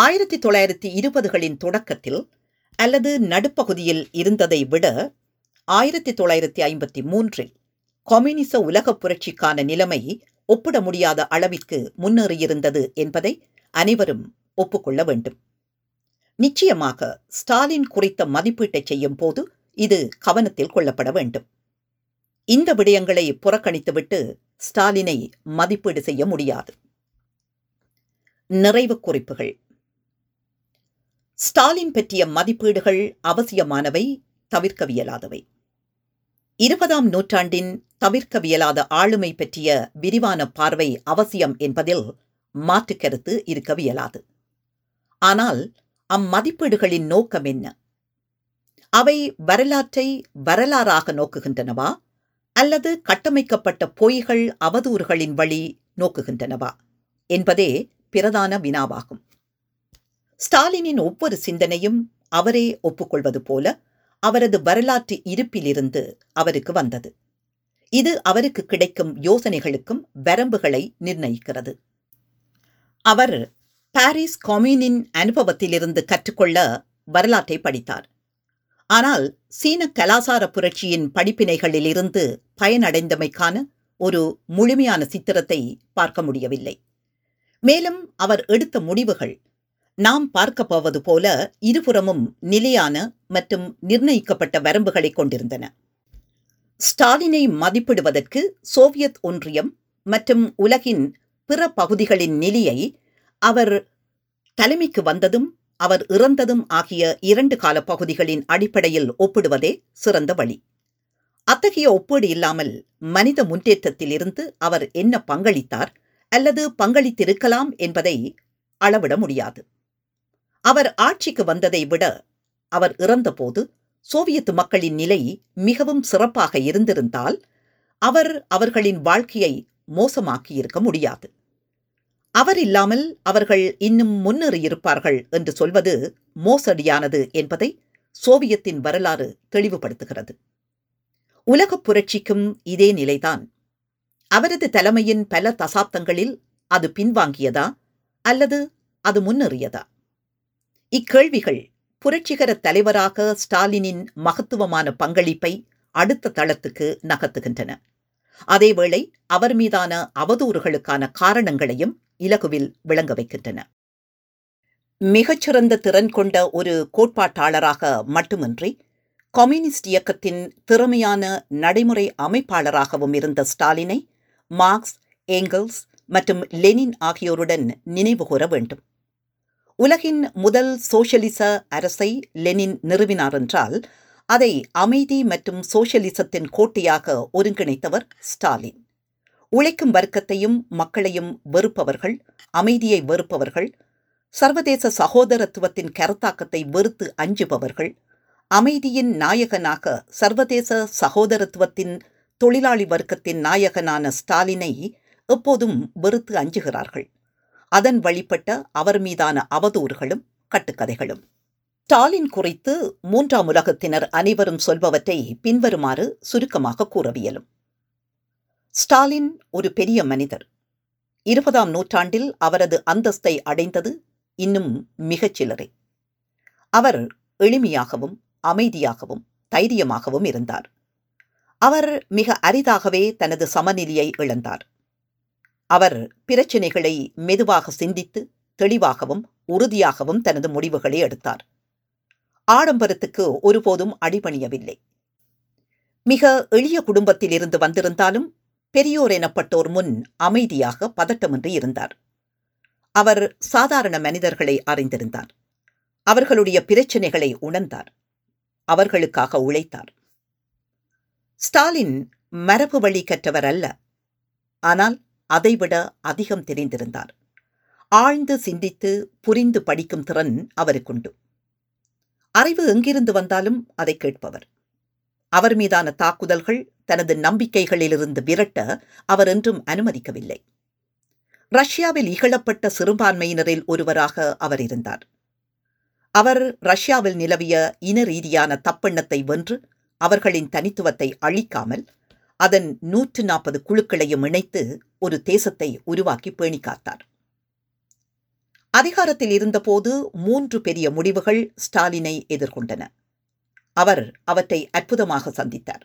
ஆயிரத்தி தொள்ளாயிரத்தி இருபதுகளின் தொடக்கத்தில் அல்லது நடுப்பகுதியில் இருந்ததை விட ஆயிரத்தி தொள்ளாயிரத்தி ஐம்பத்தி மூன்றில் கம்யூனிச உலக புரட்சிக்கான நிலைமை ஒப்பிட முடியாத அளவிற்கு முன்னேறியிருந்தது என்பதை அனைவரும் ஒப்புக்கொள்ள வேண்டும். நிச்சயமாக ஸ்டாலின் குறித்த மதிப்பீட்டை செய்யும் போது இது கவனத்தில் கொள்ளப்பட வேண்டும். இந்த விடயங்களை புறக்கணித்துவிட்டு ஸ்டாலினை மதிப்பீடு செய்ய முடியாது. நிறைவு குறிப்புகள். ஸ்டாலின் பற்றிய மதிப்பீடுகள் அவசியமானவை, தவிர்க்கவியலாதவை. இருபதாம் நூற்றாண்டின் தவிர்க்கவியலாத ஆளுமை பற்றிய விரிவான பார்வை அவசியம் என்பதில் மாற்றுக்கருத்து இருக்கவியலாது. ஆனால் அம்மதிப்பீடுகளின் நோக்கம் என்ன? அவை வரலாற்றை வரலாறாக நோக்குகின்றனவா அல்லது கட்டமைக்கப்பட்ட பொய்கள், அவதூறுகளின் வழி நோக்குகின்றனவா என்பதே பிரதான வினாவாகும். ஸ்டாலினின் ஒவ்வொரு சிந்தனையும் அவரே ஒப்புக்கொள்வது போல அவரது வரலாற்று இருப்பிலிருந்து அவருக்கு வந்தது. இது அவருக்கு கிடைக்கும் யோசனைகளுக்கும் வரம்புகளை நிர்ணயிக்கிறது. அவர் பாரிஸ் கம்யூனின் அனுபவத்திலிருந்து கற்றுக்கொள்ள வரலாற்றை படித்தார். ஆனால் சீன கலாசார புரட்சியின் படிப்பினைகளிலிருந்து பயனடைந்தமைக்கான ஒரு முழுமையான சித்திரத்தை பார்க்க முடியவில்லை. மேலும் அவர் எடுத்த முடிவுகள் நாம் பார்க்க போவது போல இருபுறமும் நிலையான மற்றும் நிர்ணயிக்கப்பட்ட வரம்புகளை கொண்டிருந்தன. ஸ்டாலினை மதிப்பிடுவதற்கு சோவியத் ஒன்றியம் மற்றும் உலகின் பிற பகுதிகளின் நிலையை அவர் தலைமைக்கு வந்ததும் அவர் இறந்ததும் ஆகிய இரண்டு கால பகுதிகளின் அடிப்படையில் ஒப்பிடுவதே சிறந்த வழி. அத்தகைய ஒப்பீடு இல்லாமல் மனித முன்னேற்றத்தில் இருந்து அவர் என்ன பங்களித்தார் அல்லது பங்களித்திருக்கலாம் என்பதை அளவிட முடியாது. அவர் ஆட்சிக்கு வந்ததை விட அவர் இறந்தபோது சோவியத் மக்களின் நிலை மிகவும் சிறப்பாக இருந்திருந்தால் அவர் அவர்களின் வாழ்க்கையை மோசமாக்கியிருக்க முடியாது. அவர் இல்லாமல் அவர்கள் இன்னும் முன்னேறியிருப்பார்கள் என்று சொல்வது மோசடியானது என்பதை சோவியத்தின் வரலாறு தெளிவுபடுத்துகிறது. உலகப் புரட்சிக்கும் இதே நிலைதான். அவரது தலைமையின் பல தசாப்தங்களில் அது பின்வாங்கியதா அல்லது அது முன்னேறியதா? இக்கேள்விகள் புரட்சிகர தலைவராக ஸ்டாலினின் மகத்துவமான பங்களிப்பை அடுத்த தளத்துக்கு நகர்த்துகின்றன. அதேவேளை அவர் மீதான அவதூறுகளுக்கான காரணங்களையும் இலகுவில் விளங்க வைக்கின்றன. மிகச்சிறந்த திறன் கொண்ட ஒரு கோட்பாட்டாளராக மட்டுமின்றி கம்யூனிஸ்ட் இயக்கத்தின் திறமையான நடைமுறை அமைப்பாளராகவும் இருந்த ஸ்டாலினை மார்க்ஸ், ஏங்கல்ஸ் மற்றும் லெனின் ஆகியோருடன் நினைவு கூற வேண்டும். உலகின் முதல் சோசியலிச அரசை லெனின் நிறுவினார் என்றால் அதை அமைதி மற்றும் சோசியலிசத்தின் கோட்டையாக ஒருங்கிணைத்தவர் ஸ்டாலின். உழைக்கும் வர்க்கத்தையும் மக்களையும் வெறுப்பவர்கள், அமைதியை வெறுப்பவர்கள், சர்வதேச சகோதரத்துவத்தின் கருத்தாக்கத்தை வெறுத்து அஞ்சுபவர்கள், அமைதியின் நாயகனாக சர்வதேச சகோதரத்துவத்தின் தொழிலாளி வர்க்கத்தின் நாயகனான ஸ்டாலினை எப்போதும் வெறுத்து அஞ்சுகிறார்கள். அதன் வழிபட்ட அவர் மீதான அவதூறுகளும் கட்டுக்கதைகளும். ஸ்டாலின் குறித்து மூன்றாம் உலகத்தினர் அனைவரும் சொல்பவற்றை பின்வருமாறு சுருக்கமாக கூறவியலும். ஸ்டாலின் ஒரு பெரிய மனிதர். இருபதாம் நூற்றாண்டில் அவரது அந்தஸ்தை அடைந்தது இன்னும் மிகச் சிலரே. அவர் எளிமையாகவும் அமைதியாகவும் தைரியமாகவும் இருந்தார். அவர் மிக அரிதாகவே தனது சமநிலையை இழந்தார். அவர் பிரச்சினைகளை மெதுவாக சிந்தித்து தெளிவாகவும் உறுதியாகவும் தனது முடிவுகளை எடுத்தார். ஆடம்பரத்துக்கு ஒருபோதும் அடிபணியவில்லை. மிக எளிய குடும்பத்தில் இருந்து வந்திருந்தாலும் பெரியோர் எனப்பட்டோர் முன் அமைதியாக பதட்டமின்றி இருந்தார். அவர் சாதாரண மனிதர்களை அறிந்திருந்தார். அவர்களுடைய பிரச்சினைகளை உணர்ந்தார். அவர்களுக்காக உழைத்தார். ஸ்டாலின் மரபு வழி கற்றவர் அல்ல, ஆனால் அதைவிட அதிகம் தெரிந்திருந்தார். ஆழ்ந்து சிந்தித்து புரிந்து படிக்கும் திறன் அவருக்குண்டு. அறிவு எங்கிருந்து வந்தாலும் அதை கேட்பவர். அவர் மீதான தாக்குதல்கள் தனது நம்பிக்கைகளிலிருந்து விரட்ட அவர் என்றும் அனுமதிக்கவில்லை. ரஷ்யாவில் இகழப்பட்ட சிறுபான்மையினரில் ஒருவராக அவர் இருந்தார். அவர் ரஷ்யாவில் நிலவிய இன ரீதியான தப்பெண்ணத்தை வென்று அவர்களின் தனித்துவத்தை அழிக்காமல் அதன் நூற்று நாற்பது குழுக்களையும் இணைத்து ஒரு தேசத்தை உருவாக்கி பேணி காத்தார். அதிகாரத்தில் இருந்தபோது மூன்று பெரிய முடிவுகள் ஸ்டாலினை எதிர்கொண்டன. அவர் அவற்றை அற்புதமாக சந்தித்தார்.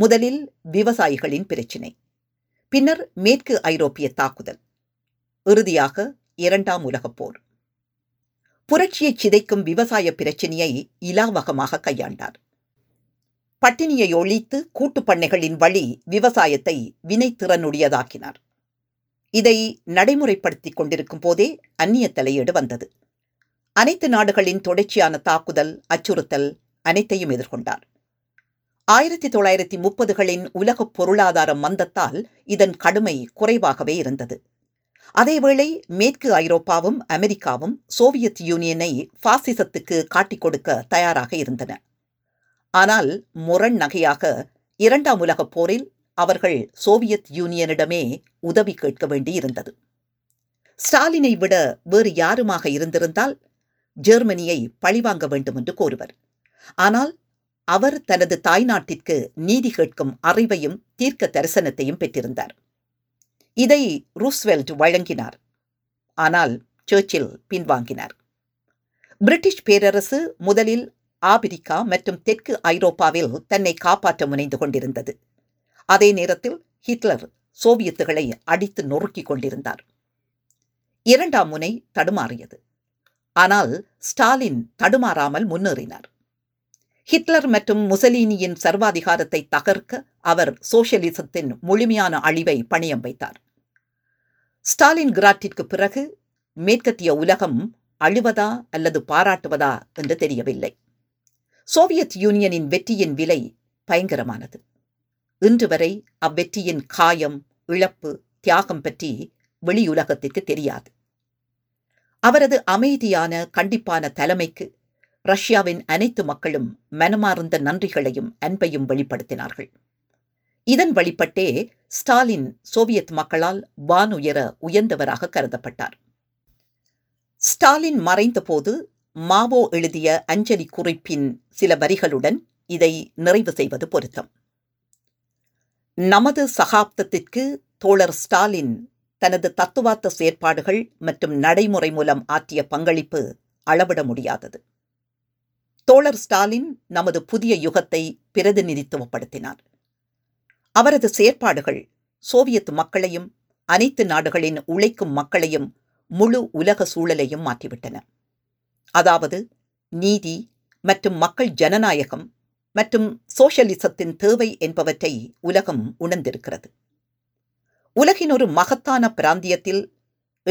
முதலில் விவசாயிகளின் பிரச்சினை, பின்னர் மேற்கு ஐரோப்பிய தாக்குதல், இறுதியாக இரண்டாம் உலகப் போர். புரட்சியை சிதைக்கும் விவசாய பிரச்சினையை இலாவகமாக கையாண்டார். பட்டினியை ஒழித்து கூட்டுப்பண்ணைகளின் வழி விவசாயத்தை வினைத்திறனுடையதாக்கினார். இதை நடைமுறைப்படுத்திக் கொண்டிருக்கும் போதே அந்நிய தலையீடு வந்தது. அனைத்து நாடுகளின் தொடர்ச்சியான தாக்குதல், அச்சுறுத்தல் அனைத்தையும் எதிர்கொண்டார். ஆயிரத்தி தொள்ளாயிரத்தி முப்பதுகளின் உலகப் பொருளாதார மந்தத்தால் இதன் கடுமை குறைவாகவே இருந்தது. அதேவேளை மேற்கு ஐரோப்பாவும் அமெரிக்காவும் சோவியத் யூனியனை பாசிசத்துக்கு காட்டிக் கொடுக்க தயாராக இருந்தன. ஆனால் முரண் நகையாக இரண்டாம் உலகப் போரில் அவர்கள் சோவியத் யூனியனிடமே உதவி கேட்க வேண்டியிருந்தது. ஸ்டாலினை விட வேறு யாருமாக இருந்திருந்தால் ஜெர்மனியை பழிவாங்க வேண்டும் என்று கோருவர். ஆனால் அவர் தனது தாய்நாட்டிற்கு நீதி கேட்கும் அறிவையும் தீர்க்க தரிசனத்தையும் பெற்றிருந்தார். இதை ரூஸ்வெல்ட் வழங்கினார். ஆனால் சர்ச்சில் பின்வாங்கினார். பிரிட்டிஷ் பேரரசு முதலில் ஆப்பிரிக்கா மற்றும் தெற்கு ஐரோப்பாவில் தன்னை காப்பாற்ற முனைந்து கொண்டிருந்தது. அதே நேரத்தில் ஹிட்லர் சோவியத்துகளை அடித்து நொறுக்கிக் கொண்டிருந்தார். இரண்டாம் முனை தடுமாறியது. ஆனால் ஸ்டாலின் தடுமாறாமல் முன்னேறினார். ஹிட்லர் மற்றும் முசோலினியின் சர்வாதிகாரத்தை தகர்க்க அவர் சோசியலிசத்தின் முழுமையான அழிவை பணியம் வைத்தார். ஸ்டாலின் கிராட்டிற்கு பிறகு மேற்கத்திய உலகம் அழுவதா அல்லது பாராட்டுவதா என்று தெரியவில்லை. சோவியத் யூனியனின் வெற்றியின் விலை பயங்கரமானது. இன்று வரை அவ்வெற்றியின் காயம், இழப்பு, தியாகம் பற்றி வெளியுலகத்திற்கு தெரியாது. அவரது அமைதியான கண்டிப்பான தலைமைக்கு ரஷ்யாவின் அனைத்து மக்களும் மனமார்ந்த நன்றிகளையும் அன்பையும் வெளிப்படுத்தினார்கள். இதன் வழிபட்டே ஸ்டாலின் சோவியத் மக்களால் வானுயர உயர்ந்தவராக கருதப்பட்டார். ஸ்டாலின் மறைந்தபோது மாவோ எழுதிய அஞ்சலி குறிப்பின் சில வரிகளுடன் இதை நிறைவு செய்வது பொருத்தம். நமது சகாப்தத்திற்கு தோழர் ஸ்டாலின் தனது தத்துவார்த்த செயற்பாடுகள் மற்றும் நடைமுறை மூலம் ஆற்றிய பங்களிப்பு அளவிட முடியாதது. தோழர் ஸ்டாலின் நமது புதிய யுகத்தை பிரதிநிதித்துவப்படுத்தினார். அவரது செயற்பாடுகள் சோவியத் மக்களையும் அனைத்து நாடுகளின் உழைக்கும் மக்களையும் முழு உலக சூழலையும் மாற்றிவிட்டன. அதாவது நீதி மற்றும் மக்கள் ஜனநாயகம் மற்றும் சோஷலிசத்தின் தேவை என்பவற்றை உலகம் உணர்ந்திருக்கிறது. உலகின் ஒரு மகத்தான பிராந்தியத்தில்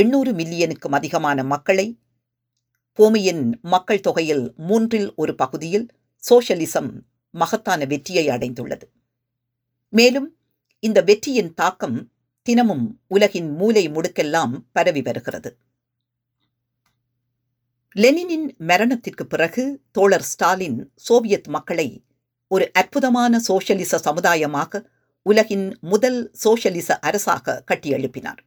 எண்ணூறு மில்லியனுக்கும் அதிகமான மக்களை, பூமியின் மக்கள் தொகையில் மூன்றில் ஒரு பகுதியில் சோஷலிசம் மகத்தான வெற்றியை அடைந்துள்ளது. மேலும் இந்த வெற்றியின் தாக்கம் தினமும் உலகின் மூலை முடுக்கெல்லாம் பரவி வருகிறது. லெனினின் மரணத்திற்கு பிறகு தோழர் ஸ்டாலின் சோவியத் மக்களை ஒரு அற்புதமான சோஷலிச சமுதாயமாக, உலகின் முதல் சோஷலிச அரசாக கட்டியெழுப்பினார்.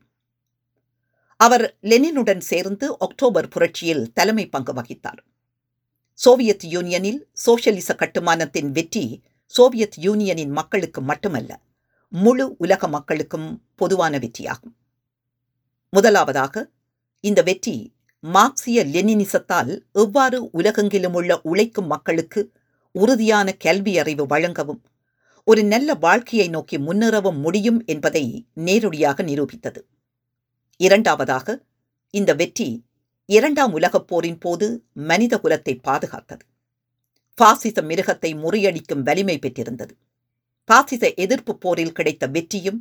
அவர் லெனினுடன் சேர்ந்து அக்டோபர் புரட்சியில் தலைமை பங்கு வகித்தார். சோவியத் யூனியனில் சோஷலிச கட்டுமானத்தின் வெற்றி சோவியத் யூனியனின் மக்களுக்கு மட்டுமல்ல, முழு உலக மக்களுக்கும் பொதுவான வெற்றியாகும். முதலாவதாக இந்த வெற்றி மார்க்சிய லெனினிசத்தால் எவ்வாறு உலகெங்கிலும் உள்ள உழைக்கும் மக்களுக்கு உறுதியான கல்வியறிவு வழங்கவும் ஒரு நல்ல வாழ்க்கையை நோக்கி முன்னேறவும் முடியும் என்பதை நேரடியாக நிரூபித்தது. இரண்டாவதாக, இந்த வெற்றி இரண்டாம் உலகப் போரின் போது மனித குலத்தை பாதுகாத்தது. பாசிச மிருகத்தை முறியடிக்கும் வலிமை பெற்றிருந்தது. பாசிச எதிர்ப்பு போரில் கிடைத்த வெற்றியும்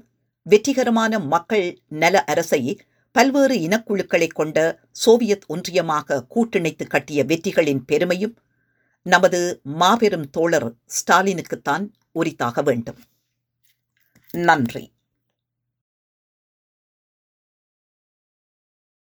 வெற்றிகரமான மக்கள் நல அரசை பல்வேறு இனக்குழுக்களை கொண்ட சோவியத் ஒன்றியமாக கூட்டிணைத்து கட்டிய வெற்றிகளின் பெருமையும் நமது மாபெரும் தோழர் ஸ்டாலினுக்குத்தான் உரித்தாக வேண்டும். நன்றி.